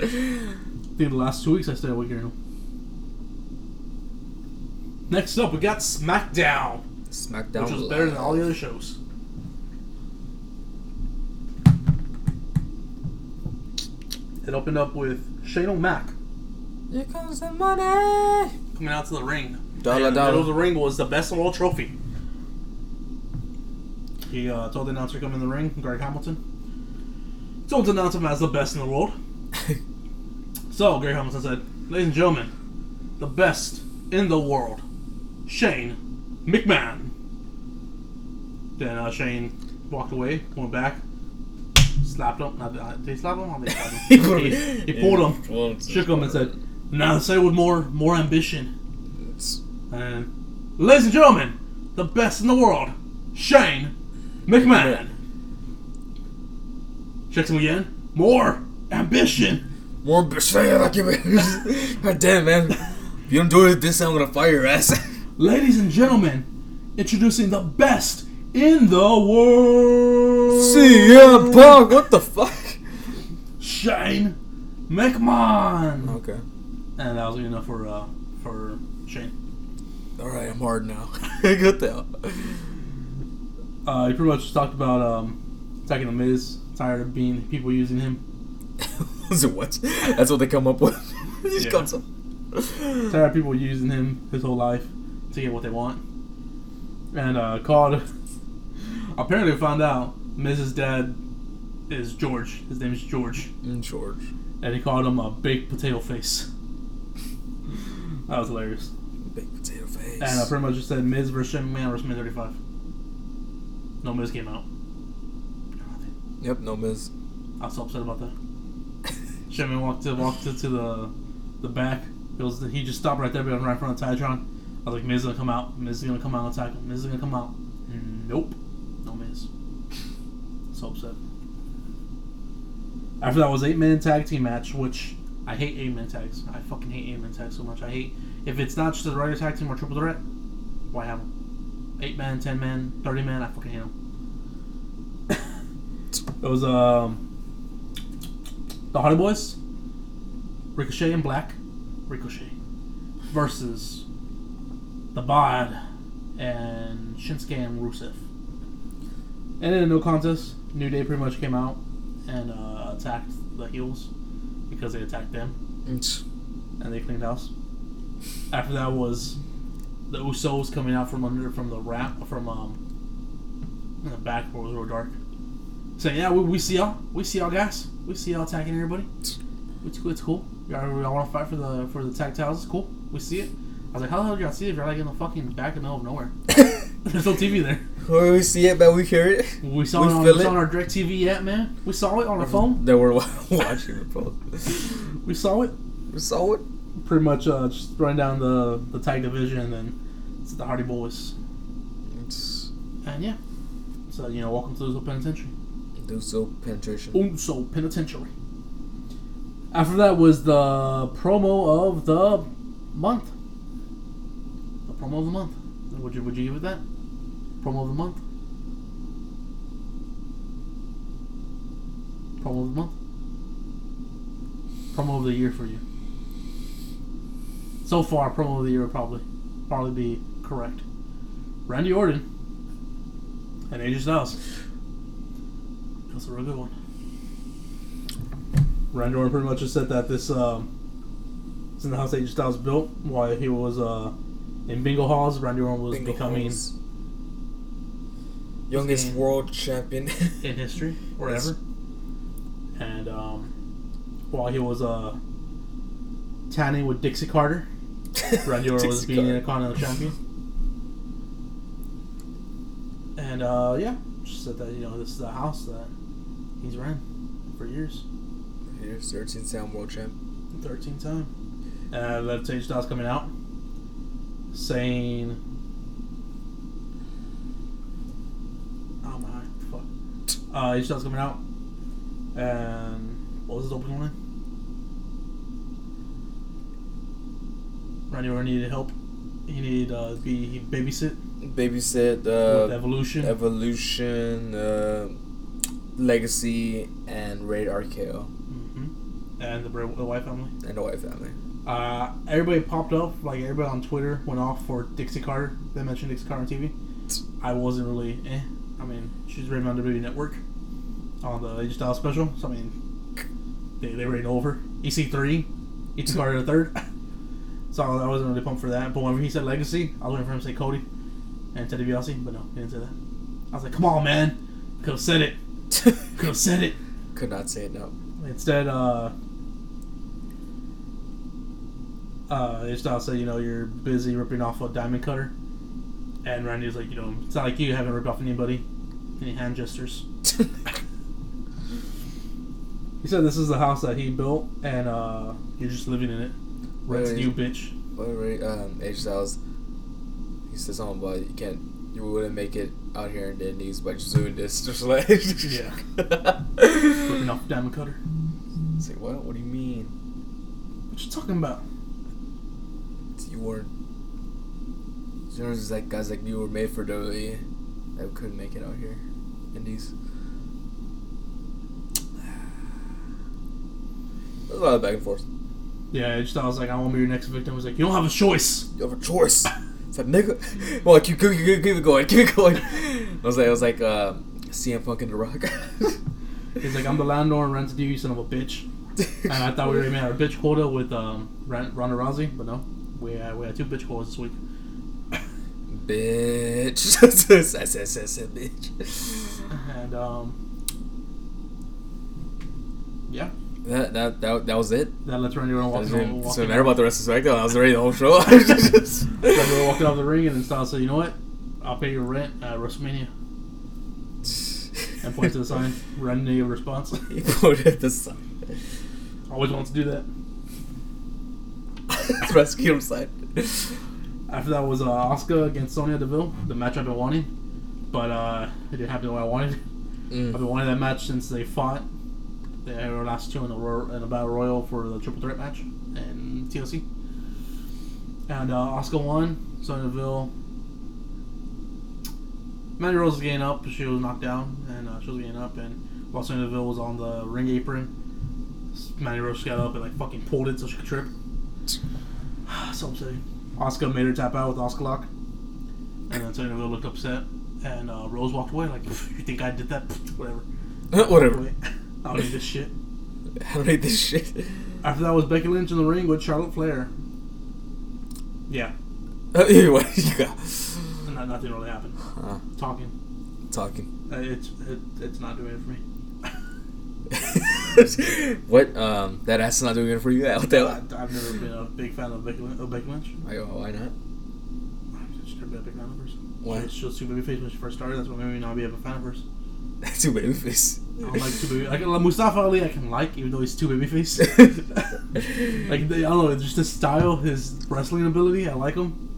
I think the last 2 weeks I stayed awake during it. Next up, we got SmackDown. SmackDown. Which was better than all the other shows. It opened up with Shane O'Mac. Here comes the money. Coming out to the ring. Dollar, dollar. The middle of the ring was the Best in the World trophy. He told the announcer to come in the ring, Greg Hamilton. Told to announce him as the best in the world. So Greg Hamilton said, "Ladies and gentlemen, the best in the world, Shane McMahon." Then Shane walked away, went back, slapped him. Did he slap him? Or did he slap him? He pulled him, shook him, and said, "Now say with more ambition." And ladies and gentlemen, the best in the world, Shane McMahon. Checks him again. More ambition. More ambition. God damn, man. If you don't do it this time, I'm going to fire your ass. Ladies and gentlemen, introducing the best in the world. CM Punk. What the fuck? Shane McMahon. Okay. And that was good enough for Shane. Alright, I'm hard now. Good though. He pretty much talked about attacking The Miz. Tired of being people using him. So what? That's what they come up with. Just comes up. Tired of people using him his whole life to get what they want. And called. Apparently found out Miz's dad is George. His name is George. And he called him a baked potato face. That was hilarious. Baked potato face. And I pretty much just said Miz vs. Shane McMahon vs. May 35. No Miz came out. Yep, no Miz. I was so upset about that. Shane McMahon walked to the back. He just stopped right there, right in front of Titantron. I was like, Miz is gonna come out. Miz is gonna come out and attack him. Nope. No Miz. upset. After that was 8-minute tag team match, which I hate 8-minute tags. I fucking hate 8-minute tags so much. I hate if it's not just a regular tag team or triple threat. Why have them? 8-man, 10-man, 30-man. I fucking hate them. It was the Hardy Boys, Ricochet and Black, Ricochet versus the Bod and Shinsuke and Rusev. And in a no contest, New Day pretty much came out and attacked the heels because they attacked them. And they cleaned house. After that was the Usos coming out from under from the wrap from the back where it was real dark. Saying, yeah, we see y'all guys. We see y'all attacking everybody. It's cool. Y'all wanna fight for the tag titles, it's cool. We see it. I was like, how the hell do y'all see it if you're like in the fucking back in the middle of nowhere? There's no TV there. Well, we see it, but we hear it. We saw it on our DirecTV app, man. We saw it on our phone. They were watching the phone. We saw it. Pretty much just throwing down the tag division and it's the Hardy Boys. And yeah. So, you know, welcome to the Uso Penitentiary. Uso Penitentiary. After that was the promo of the month. Promo of the month. Would you give it that? Promo of the month. Promo of the month. Promo of the year for you. So far, promo of the year would probably be correct. Randy Orton and AJ Styles. That's a real good one. Randy Orton pretty much just said that this is in the house AJ Styles built while he was in bingo halls. Randy Orton was becoming youngest world champion in history or ever. And while he was tanning with Dixie Carter, Randy Orton was being a Continental champion. And yeah, just said that, you know, this is the house that he's ran for years. 13-time world champ. 13-time. And that's AJ Styles coming out. Saying, oh my fuck! AJ Styles coming out, and what was his opening line? Randy Orton needed help. He needed he babysit with Evolution, Legacy, and Raid RKO, and the Wyatt family, everybody popped up, like everybody on Twitter went off for Dixie Carter. They mentioned Dixie Carter on TV. I wasn't really I mean, she's rated on WWE Network on the AJ Styles special, so I mean they rated over EC3, Dixie Carter the third. So I wasn't really pumped for that, but whenever he said Legacy, I was waiting for him to say Cody and Ted DiBiase, but no, he didn't say that. I was like, come on, man, could have said it. Could not say it, no. Instead AJ Styles said, you know, you're busy ripping off a diamond cutter. And Randy was like, you know, it's not like you haven't ripped off anybody. Any hand gestures. He said this is the house that he built, and you're just living in it. Rent's new, bitch. AJ Styles, he said something about you wouldn't make it out here in dead knees by just doing this. Just like, yeah. Ripping off a diamond cutter. It's like, what? What do you mean? What you talking about? You were, like guys like you were made for WWE that couldn't make it out here, Indies. There's a lot of back and forth. Yeah, I was like, I want to be your next victim. I was like, you don't have a choice. You have a choice. It's like, nigga, well, keep it going. I was like, CM Punk and The Rock. He's like, I'm the landlord, rent to do, you son of a bitch. And I thought we already made our bitch quota with Ronda Rousey, but no. We had two bitch calls this week. Bitch. I said bitch. And yeah. That was it. That lets Randy Orton walk in. So matter about the rest of SmackDown. I was ready the whole show. Randy Orton walking off the ring, and then Styles said, "You know what? I'll pay your rent at WrestleMania." And points to the sign. Randy gave a response. He pointed at the sign. Always wants to do that. Rescue side. After that was Asuka against Sonya Deville, the match I've been wanting, but it didn't happen the way I wanted. I've wanted that match since they fought their last two in a battle royal for the triple threat match in TLC. And Asuka won. Sonya Deville. Mandy Rose was getting up, she was knocked down, and she was getting up, and while Sonya Deville was on the ring apron, Mandy Rose got up and like fucking pulled it so she could trip. So upsetting. Asuka made her tap out with Asuka Lock, and then Sonya Deville looked upset, and Rose walked away like, you think I did that? Whatever. Whatever. I don't need this shit. After that was Becky Lynch in the ring with Charlotte Flair. Yeah. Anyway, yeah. Nothing really happened. Talking. It's not doing it for me. What? That ass is not doing it for you? I've never been a big fan of Becky Lynch. Why not? I've just never been a big fan of hers. Why? She was too babyface when she first started. That's what made me not be a fan of hers. Too babyface. I don't like too baby. I can like Mustafa Ali. I can like, even though he's too babyface. Like, I don't know, just his style, his wrestling ability. I like him.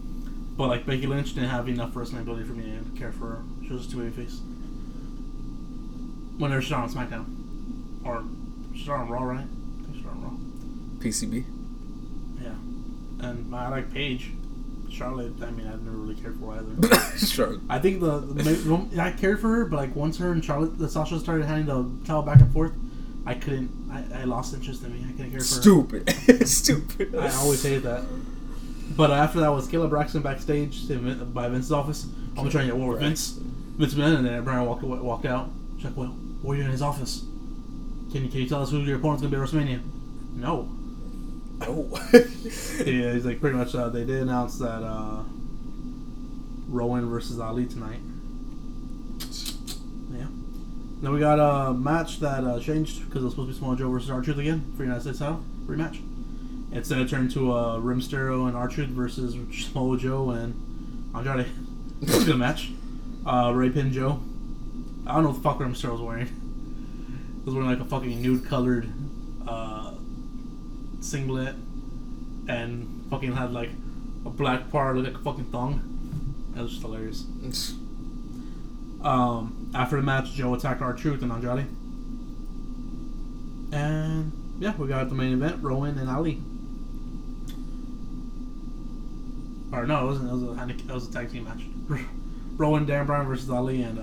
But like Becky Lynch didn't have enough wrestling ability for me to care for her. She was just a babyface. Whenever she's on SmackDown, or she's on Raw, right? I think she's on Raw. PCB. Yeah, and I like Paige. Charlotte, I mean, I've never really cared for her either. Sure. I think I cared for her, but like once her and Charlotte, Sasha started handing the towel back and forth, I couldn't. I lost interest in me. I couldn't care for her. Stupid. I always hated that. But after that was Caleb Braxton backstage by Vince's office. I'm trying to get war with Vince. Vince McMahon, and then Brian walked out. She's like, well, were you in his office? Can you tell us who your opponent's going to be at WrestleMania? No. Yeah, he's like, pretty much, they did announce that Rowan versus Ali tonight. Yeah. Then we got a match that changed because it was supposed to be Samoa Joe versus R Truth again for United States title rematch. Instead, it turned to Rey Mysterio and R Truth versus Samoa Joe and Andrade. It's a good match. Ray pinned Joe. I don't know what the fuck Rey Mysterio was wearing. He was wearing like a fucking nude colored singlet and fucking had like a black part, looked like a fucking thong. That was just hilarious. After the match, Joe attacked R Truth and Andrade. And yeah, we got the main event, Rowan and Ali. Or no, it wasn't. It was a tag team match. Rowan, Dan Bryan versus Ali and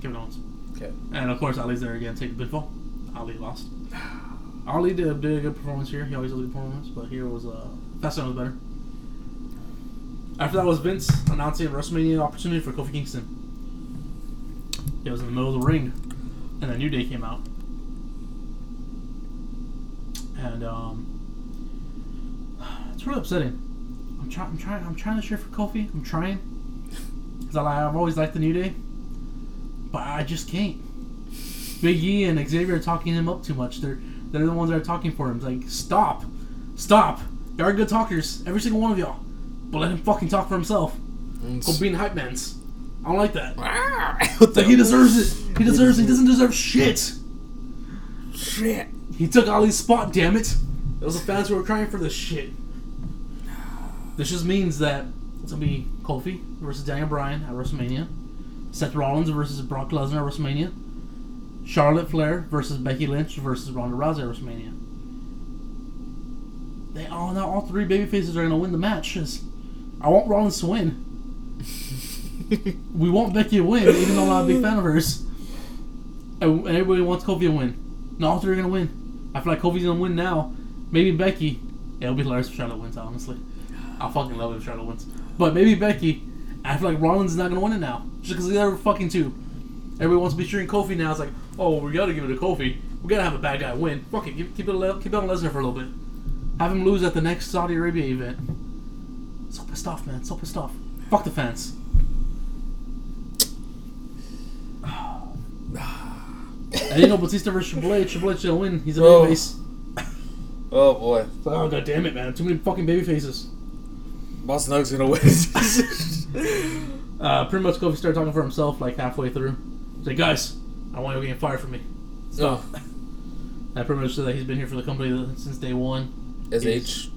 Kevin Owens. Okay. And of course, Ali's there again. Take the pinfall. Ali lost. Ali did a good performance here. He always does a good performance, but here was Fastlane was better. After that was Vince announcing a WrestleMania opportunity for Kofi Kingston. It was in the middle of the ring, and the New Day came out. And it's really upsetting. I'm trying to cheer for Kofi. I'm trying. Cause I've always liked the New Day, but I just can't. Big E and Xavier are talking him up too much. They're the ones that are talking for him. It's like, stop. Y'all are good talkers, every single one of y'all. But let him fucking talk for himself. Go being hype mans. I don't like that. Like, he deserves it. He doesn't deserve shit. Shit. He took Ali's spot. Damn it! Those are fans who were crying for this shit. This just means that it's going to be Kofi versus Daniel Bryan at WrestleMania. Seth Rollins versus Brock Lesnar at WrestleMania. Charlotte Flair versus Becky Lynch versus Ronda Rousey at WrestleMania. All three babyfaces are going to win the match. I want Rollins to win. We want Becky to win, even though I'm not a big fan of hers. And everybody wants Kofi to win. No, all three are going to win. I feel like Kofi's going to win now. Maybe Becky. Yeah, it'll be hilarious if Charlotte wins, honestly. I fucking love it if Charlotte wins. But maybe Becky, I feel like Rollins is not going to win it now. Just because they're fucking two. Everyone wants to be cheering Kofi now. It's like, oh, we got to give it to Kofi. We got to have a bad guy win. Fuck it, keep it on Lesnar for a little bit. Have him lose at the next Saudi Arabia event. So pissed off, man. Fuck the fans. I didn't know Batista versus Triple H. Triple H didn't win. He's a babyface. Oh, boy. Oh, God damn it, man. Too many fucking babyfaces. Boss Nug's gonna win. Pretty much Kofi started talking for himself like halfway through. He's like, guys, I want you getting fired from me. So I pretty much said that he's been here for the company since day one. SH.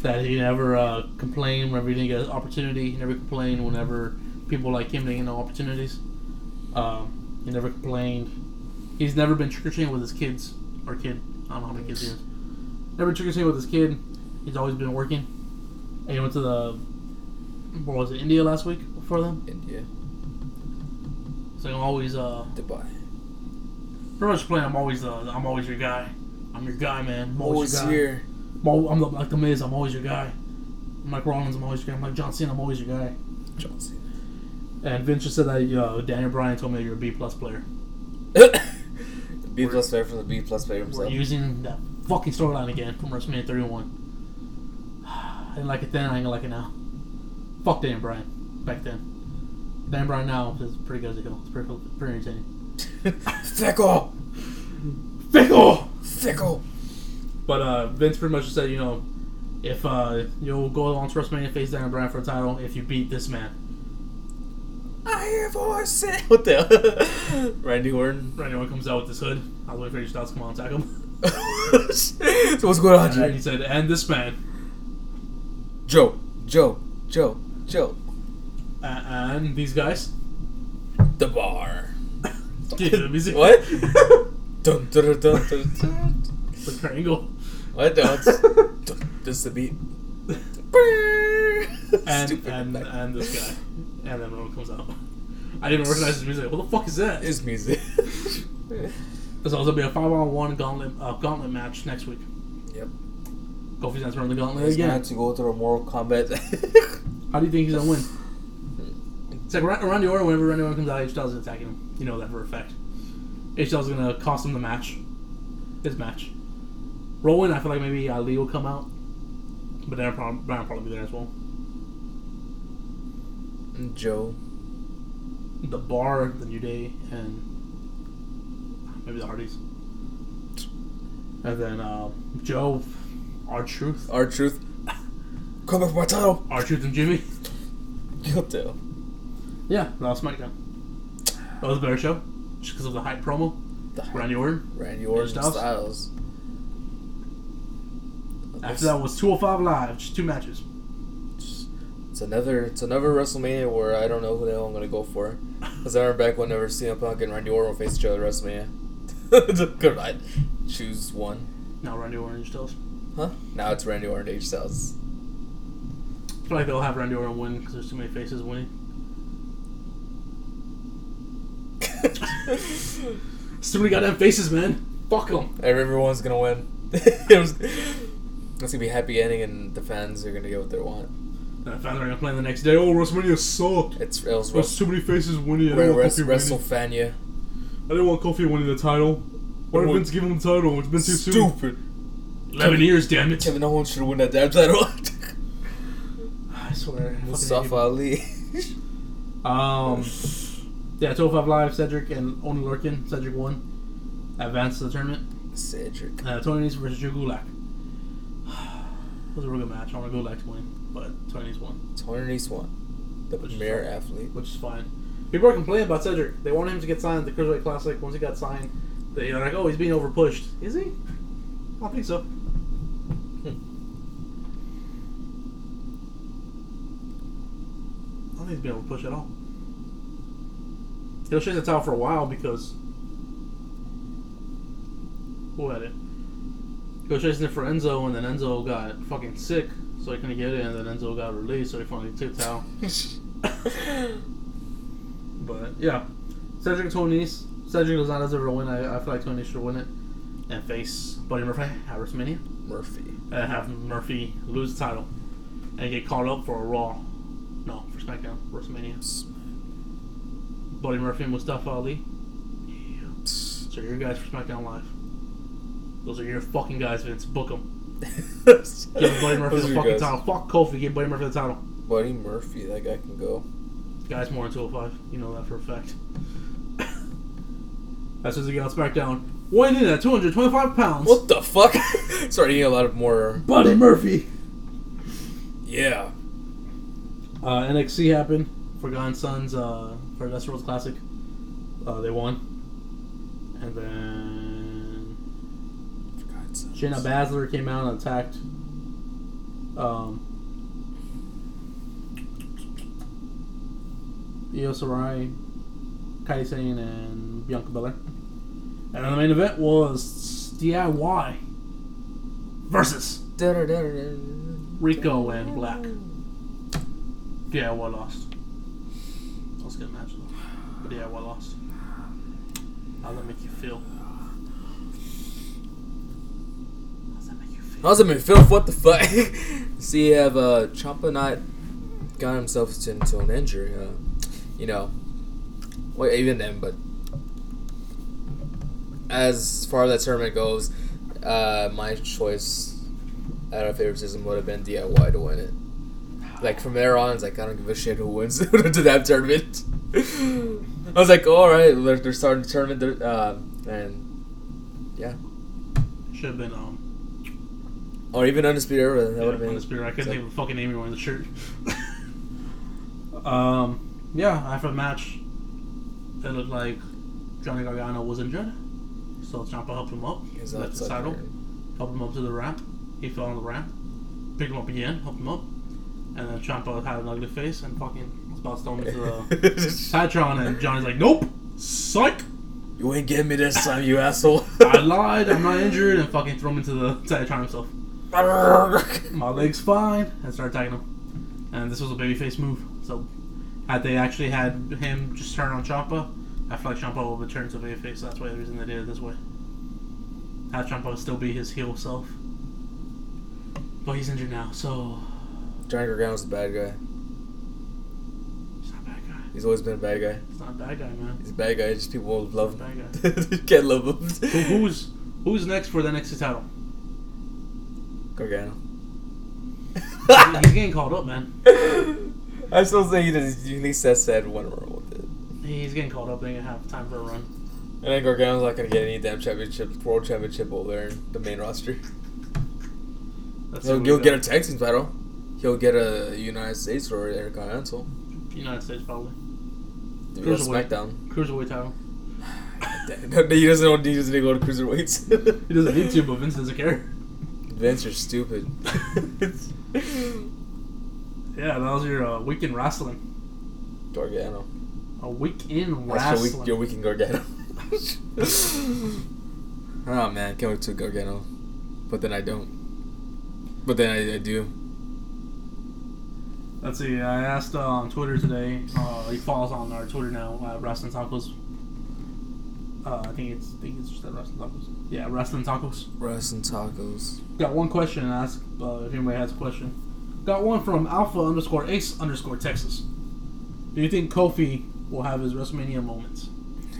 That he never complained whenever he didn't get an opportunity. He never complained whenever people like him didn't get no opportunities. He never complained. He's never been trick-or-treating with his kids. Or kid. I don't know how many kids he has. Never trick-or-treating with his kid. He's always been working. And he went to India last week for them? India. So I'm always Dubai. Pretty much playing. I'm always your guy. I'm your guy, man. I'm always your guy. Here. I'm like the Miz. I'm always your guy. I'm like Rollins. I'm always your guy. I'm like John Cena. I'm always your guy. John Cena. And Vince just said that Daniel Bryan told me that you're a B+ player. B+ player from the B+ player himself. We're using that fucking storyline again from WrestleMania 31. I didn't like it then. I ain't gonna like it now. Fuck Daniel Bryan back then. Daniel Bryan now is pretty good as a heel. It's pretty entertaining. Fickle. But Vince pretty much said, if you'll go along to WrestleMania, face Daniel Bryan for a title if you beat this man. I hear voices. What the hell? Randy Orton. Randy Orton comes out with this hood. I was waiting for your Styles to come out and attack him. So what's going on, Jay? And he said, and this man. Joe. And these guys. The Bar. The music. What? Dun, dun, dun, dun, dun. The triangle. What? This is the beat. and this guy. And then when it comes out, I didn't recognize his music. What the fuck is that? His music. There's also be a 5-on-1 gauntlet match next week. Yep. Kofi's not running the gauntlet again. He's going to go through a Mortal Kombat. How do you think he's gonna win? It's like Randy Orton, whenever Randy Orton comes out, H Styles is attacking him. You know that for a fact. H Styles is going to cost him the match. His match. Rowan, I feel like maybe Ali will come out. But Daniel Bryan will probably be there as well. Joe. The Bar, the New Day, and maybe the Hardys. And then Joe, R Truth. Come back for my title. R Truth and Jimmy. You'll tell. Yeah, last SmackDown. That was a better show, just because of the hype promo. Randy Orton and Styles. After that was 205 Live, just two matches. It's another WrestleMania where I don't know who the hell I'm gonna go for. Because I remember back whenever CM Punk and Randy Orton faced each other at WrestleMania. Could I choose one? Now Randy Orton and Styles. Huh? Now it's Randy Orton and Styles. I feel like they'll have Randy Orton win because there's too many faces winning. So we got them faces, man. Fuck them. Everyone's gonna win. It's gonna be a happy ending, and the fans are gonna get what they want. And the fans are gonna play the next day. Oh, WrestleMania sucked. There's too many faces winning. WrestleFania. I didn't want Kofi winning the title. Why did Vince give him the title? It's been too soon. Stupid. 11 years, damn it. Kevin Owens should have won that damn title. I swear. Mustafa Ali. Yeah, 205 Live, Cedric and Oney Lorcan. Cedric won. Advanced to the tournament. Cedric. Tony Nese versus Drew Gulak. It was a real good match. I want Gulak to win, but Tony Nese won. The premier athlete. Which is fine. People are complaining about Cedric. They wanted him to get signed at the Cruiserweight Classic. Once he got signed, they are like, oh, he's being overpushed. Is he? I don't think so. I don't think he's being overpushed at all. He'll shake the towel for a while because who had it? He was chasing it for Enzo, and then Enzo got fucking sick, so he couldn't get it, and then Enzo got released, so he finally took the towel. But yeah, Cedric and Tony Nese. Cedric does not ever win. I feel like Tony Nese should win it and face Buddy Murphy at WrestleMania. And have Murphy lose the title and get called up for a Raw. No, for SmackDown, WrestleMania. Buddy Murphy and Mustafa Ali. Yeah. So your guys for SmackDown Live. Those are your fucking guys, Vince. Book them. Give Buddy Murphy the fucking title. Fuck Kofi. Give Buddy Murphy the title. Buddy Murphy, that guy can go. Guy's more than 205. You know that for a fact. That's just a guy on SmackDown. Weighing in at 225 pounds. What the fuck? Started eating a lot of more. Buddy Murphy. Yeah. NXT happened. Forgotten Sons for Westworld Classic. They won. And then Forgotten Sons. Shayna Baszler came out and attacked Io Shirai Kairi Sane and Bianca Belair. And then the main event was DIY versus Rico and Black. Yeah, DIY lost. I was going to match them. But DIY lost. How does that make you feel? How's it make you feel? What the fuck? See, you have Ciampa not got himself into an injury. You know, well, even then, but as far as that tournament goes, my choice out of favoritism would have been DIY to win it. Like, from there on, it's like, I don't give a shit who wins to that tournament. I was like, alright, they're starting the tournament, and yeah. Should have been, or even Undisputed Era. That would have been Undisputed Era. I couldn't even fucking name anyone in the shirt. Yeah, after the match, it looked like Johnny Gargano was injured. So Ciampa helped him up. Left the title. Helped him up to the ramp. He fell on the ramp. Picked him up again. Helped him up. And then Ciampa had an ugly face and fucking was about to throw him into the Titron. And Johnny's like, nope. Psych. You ain't getting me this time, you asshole. I lied. I'm not injured. And fucking threw him into the Titron himself. My leg's fine. And started tagging him. And this was a babyface move. So had they actually had him just turn on Ciampa, I feel like Ciampa will return to babyface. So that's why the reason they did it this way. Had Ciampa still be his heel self. But he's injured now, so Johnny Gargano's the bad guy. He's not a bad guy. He's always been a bad guy. He's not a bad guy, man. He's a bad guy. Just people will love him. Bad guy. Can't love him. So who's next for the NXT title? Gargano. He's getting called up, man. I still think he at least said one run with it. He's getting called up. They ain't gonna have time for a run. And then Gargano's not gonna get any damn world championship over there in the main roster. He'll get a tag team title. He'll get a United States or Intercontinental. United States probably. Cruiserweight. SmackDown. Cruiserweight title. He doesn't need to go to cruiserweights. He doesn't need to, but Vince doesn't care. Vince, you're stupid. Yeah, that was your week in wrestling. Gargano. A week in wrestling. That's your week in Gargano. Oh, man. Can't wait to Gargano. But then I don't. But then I do. Let's see. I asked on Twitter today. He follows on our Twitter now. Wrestling Tacos. I think it's just that Wrestling Tacos. Yeah, Wrestling Tacos. Wrestling Tacos. Got one question to ask, if anybody has a question. Got one from Alpha_Ace_Texas. Do you think Kofi will have his WrestleMania moments?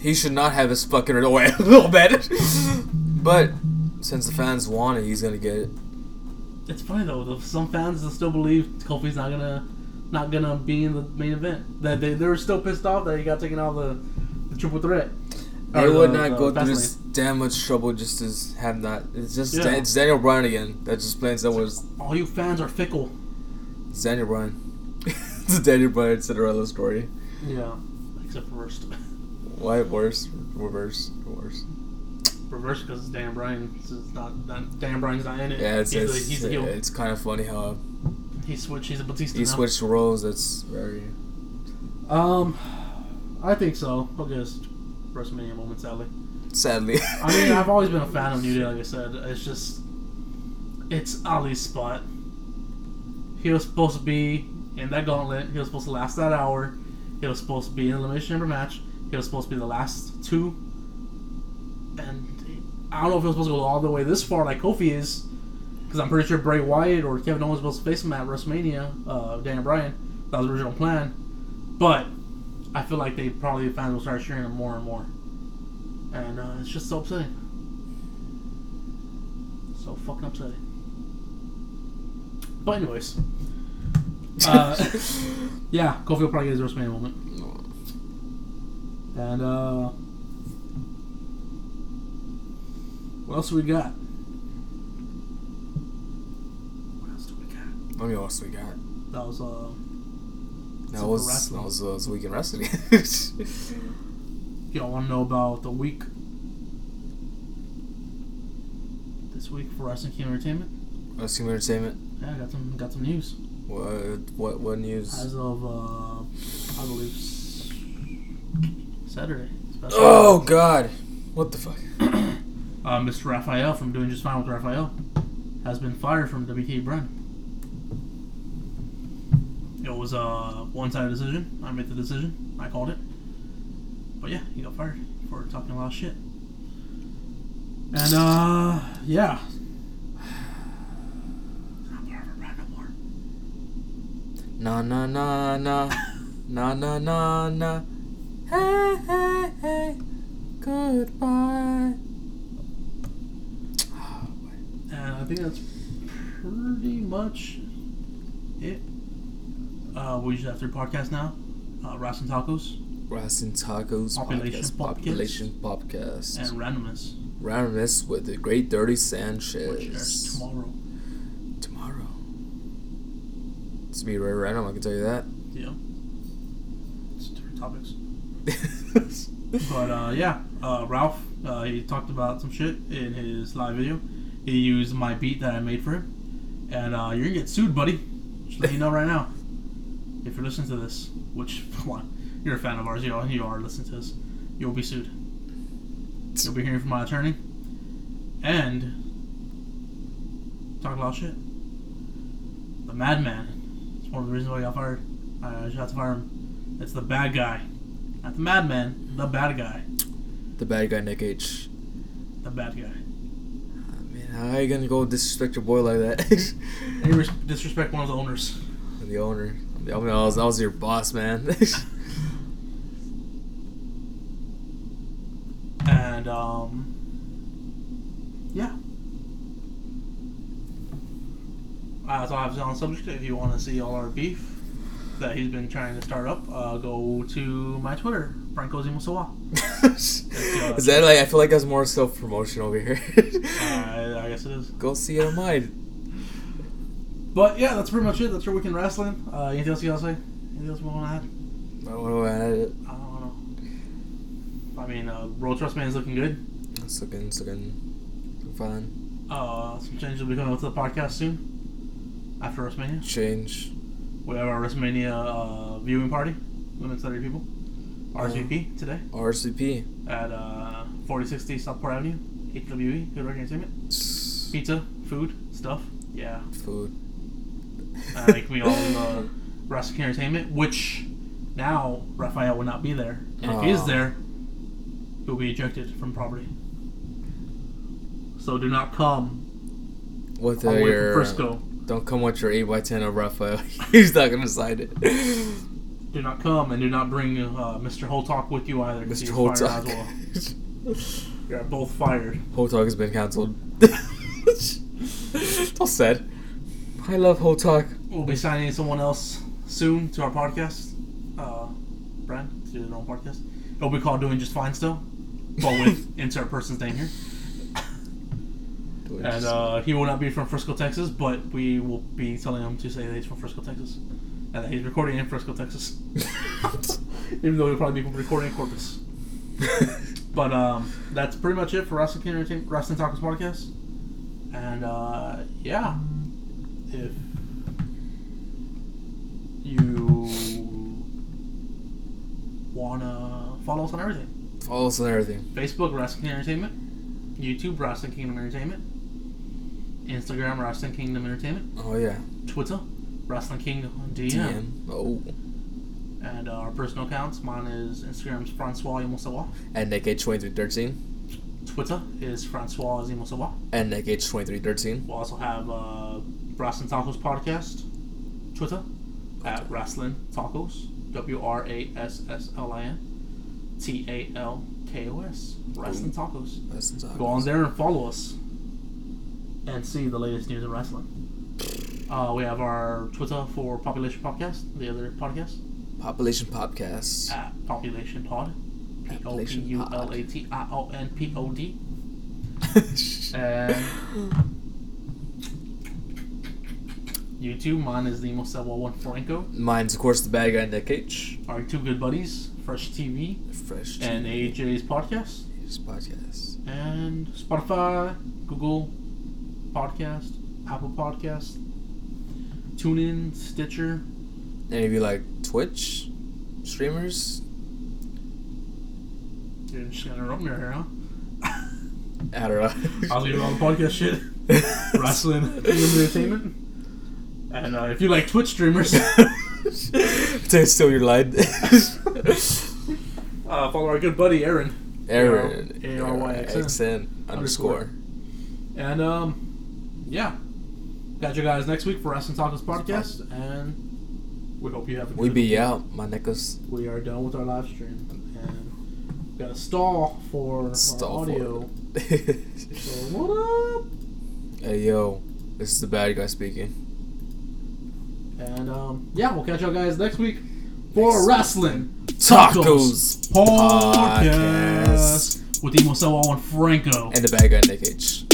He should not have his fucking away a little bit. But since the fans want it, he's gonna get it. It's funny though, some fans still believe Kofi's not gonna be in the main event. That they were still pissed off that he got taken out of the triple threat. They would not go through this damn much trouble just to have that. It's Daniel Bryan again. That just explains that was. All you fans are fickle. It's Daniel Bryan. It's a Daniel Bryan Cinderella story. Yeah, except reversed. Why worse? Reverse. Reverse because it's Daniel Bryan. Daniel Bryan's not in it. Yeah, it's kind of funny how he switched. He's a Batista. He switched roles. That's very. I think so. I guess. WrestleMania moment, sadly. I mean, I've always been a fan of New Day, like I said. It's just, it's Ali's spot. He was supposed to be in that gauntlet. He was supposed to last that hour. He was supposed to be in the Elimination Chamber match. He was supposed to be the last two. And I don't know if he was supposed to go all the way this far like Kofi is, because I'm pretty sure Bray Wyatt or Kevin Owens was supposed to face him at WrestleMania, Daniel Bryan. That was the original plan. But I feel like the fans will start sharing them more and more. And it's just so upsetting. So fucking upsetting. But anyways. Yeah, Kofi will probably get his WrestleMania moment. And what else do we got? That was That was week in wrestling. Y'all want to know about the week? This week for Wrestling Kingdom Entertainment. Wrestling Entertainment. Yeah, I got some news. What news? As of I believe Saturday. Oh, God. What the fuck? Mr. Raphael from Doing Just Fine with Raphael has been fired from WT Brun. It was a one-sided decision. I made the decision. I called it. But yeah, he got fired for talking a lot of shit. And, yeah. Na na na na. Na na na na. Hey, hey, hey. Goodbye. And I think that's pretty much it. We just have 3 podcasts now. Rice and Tacos. Rice and Tacos. Population Podcast. And Randomness. Randomness with the Great Dirty Sanchez. Which airs tomorrow. Tomorrow. It's gonna be very random, I can tell you that. Yeah. It's different topics. But yeah, Ralph, he talked about some shit in his live video. He used my beat that I made for him. And you're gonna get sued, buddy. Just let you know right now. If you're listening to this, which, come on, you're a fan of ours, you are listening to us, you'll be sued. You'll be hearing from my attorney. And talk a lot of shit. The madman. It's one of the reasons why I got fired. I just had to fire him. It's the bad guy. Not the madman, the bad guy. The bad guy, Nick H. The bad guy. I mean, how are you gonna go disrespect your boy like that? You disrespect one of the owners. The owner. I mean, I was your boss, man. And, yeah. That's all I have to say on the subject. If you want to see all our beef that he's been trying to start up, go to my Twitter, Franco Zimusawa. Is that like, I feel like that's more self-promotion over here. I guess it is. Go see it on mine. But yeah, that's pretty much it. That's your weekend wrestling. Anything else you gotta say? Anything else we want to add? What do I add? I don't know. I mean, Road Trust Man is looking good. It's looking fine. Some changes will be coming up to the podcast soon. After WrestleMania. Change. We have our WrestleMania viewing party. Women's 30 people. RSVP today. RSVP. At 4060 Southport Avenue. HWE. Good Rock Entertainment. Pizza. Food. Stuff. Yeah. Food. It can be all wrestling entertainment, which now Raphael will not be there. And if he is there, he'll be ejected from property. So do not come with your Frisco. Don't come with your 8x10 of Raphael. He's not going to sign it. Do not come and do not bring Mr. Holtalk with you either. Mr. Holtalk. Well. You're both fired. Holtalk has been canceled. It's all sad. I love Whole Talk. We'll be signing someone else soon to our podcast. Brian, to do their own podcast. It'll be called Doing Just Fine still, but with insert person's name here. And he will not be from Frisco, Texas, but we will be telling him to say that he's from Frisco, Texas. And that he's recording in Frisco, Texas. Even though he'll probably be recording in Corpus. But that's pretty much it for Wrestling Tacos Podcast. And yeah. If you wanna follow us on everything. Follow us on everything. Facebook, Wrestling Kingdom Entertainment. YouTube, Wrestling Kingdom Entertainment. Instagram, Wrestling Kingdom Entertainment. Oh yeah. Twitter, Wrestling Kingdom DM. Oh. And our personal accounts. Mine is Instagram's Francois Ymosawa. And Nick H2313. Twitter is Francois Zimosawa. And Nick H2313. We'll also have Wrestling Tacos Podcast. Twitter at Wrestling Tacos. WrestlinTalkos. Wrestling Tacos. Wrestling Tacos. Go on there and follow us and see the latest news in wrestling. We have our Twitter for Population Podcast, the other podcast. Population Podcast. At Population Pod. POPULATIONPOD. And YouTube, mine is the most well one Franco. Mine's of course the bad guy Nick H. Our two good buddies, Fresh TV. And AJ's podcast. And Spotify, Google Podcast, Apple Podcast, TuneIn, Stitcher. Any of you like Twitch streamers? Dude, just gonna interrupt me right now. I don't know. I'll leave it on the podcast shit. Wrestling entertainment. And if you like Twitch streamers, it's still your line. Follow our good buddy Aaron. Aaron. ARYXN_. And yeah. Catch you guys next week for Wrestling Tacos Podcast, and we hope you have a good week. We be out, my nickels. We are done with our live stream. And we got a stall for our audio. So what up? Hey yo, this is the bad guy speaking. And yeah, we'll catch y'all guys next week for Wrestling Tacos Podcast with Emo Solo and Franco and the bad guy Nick H.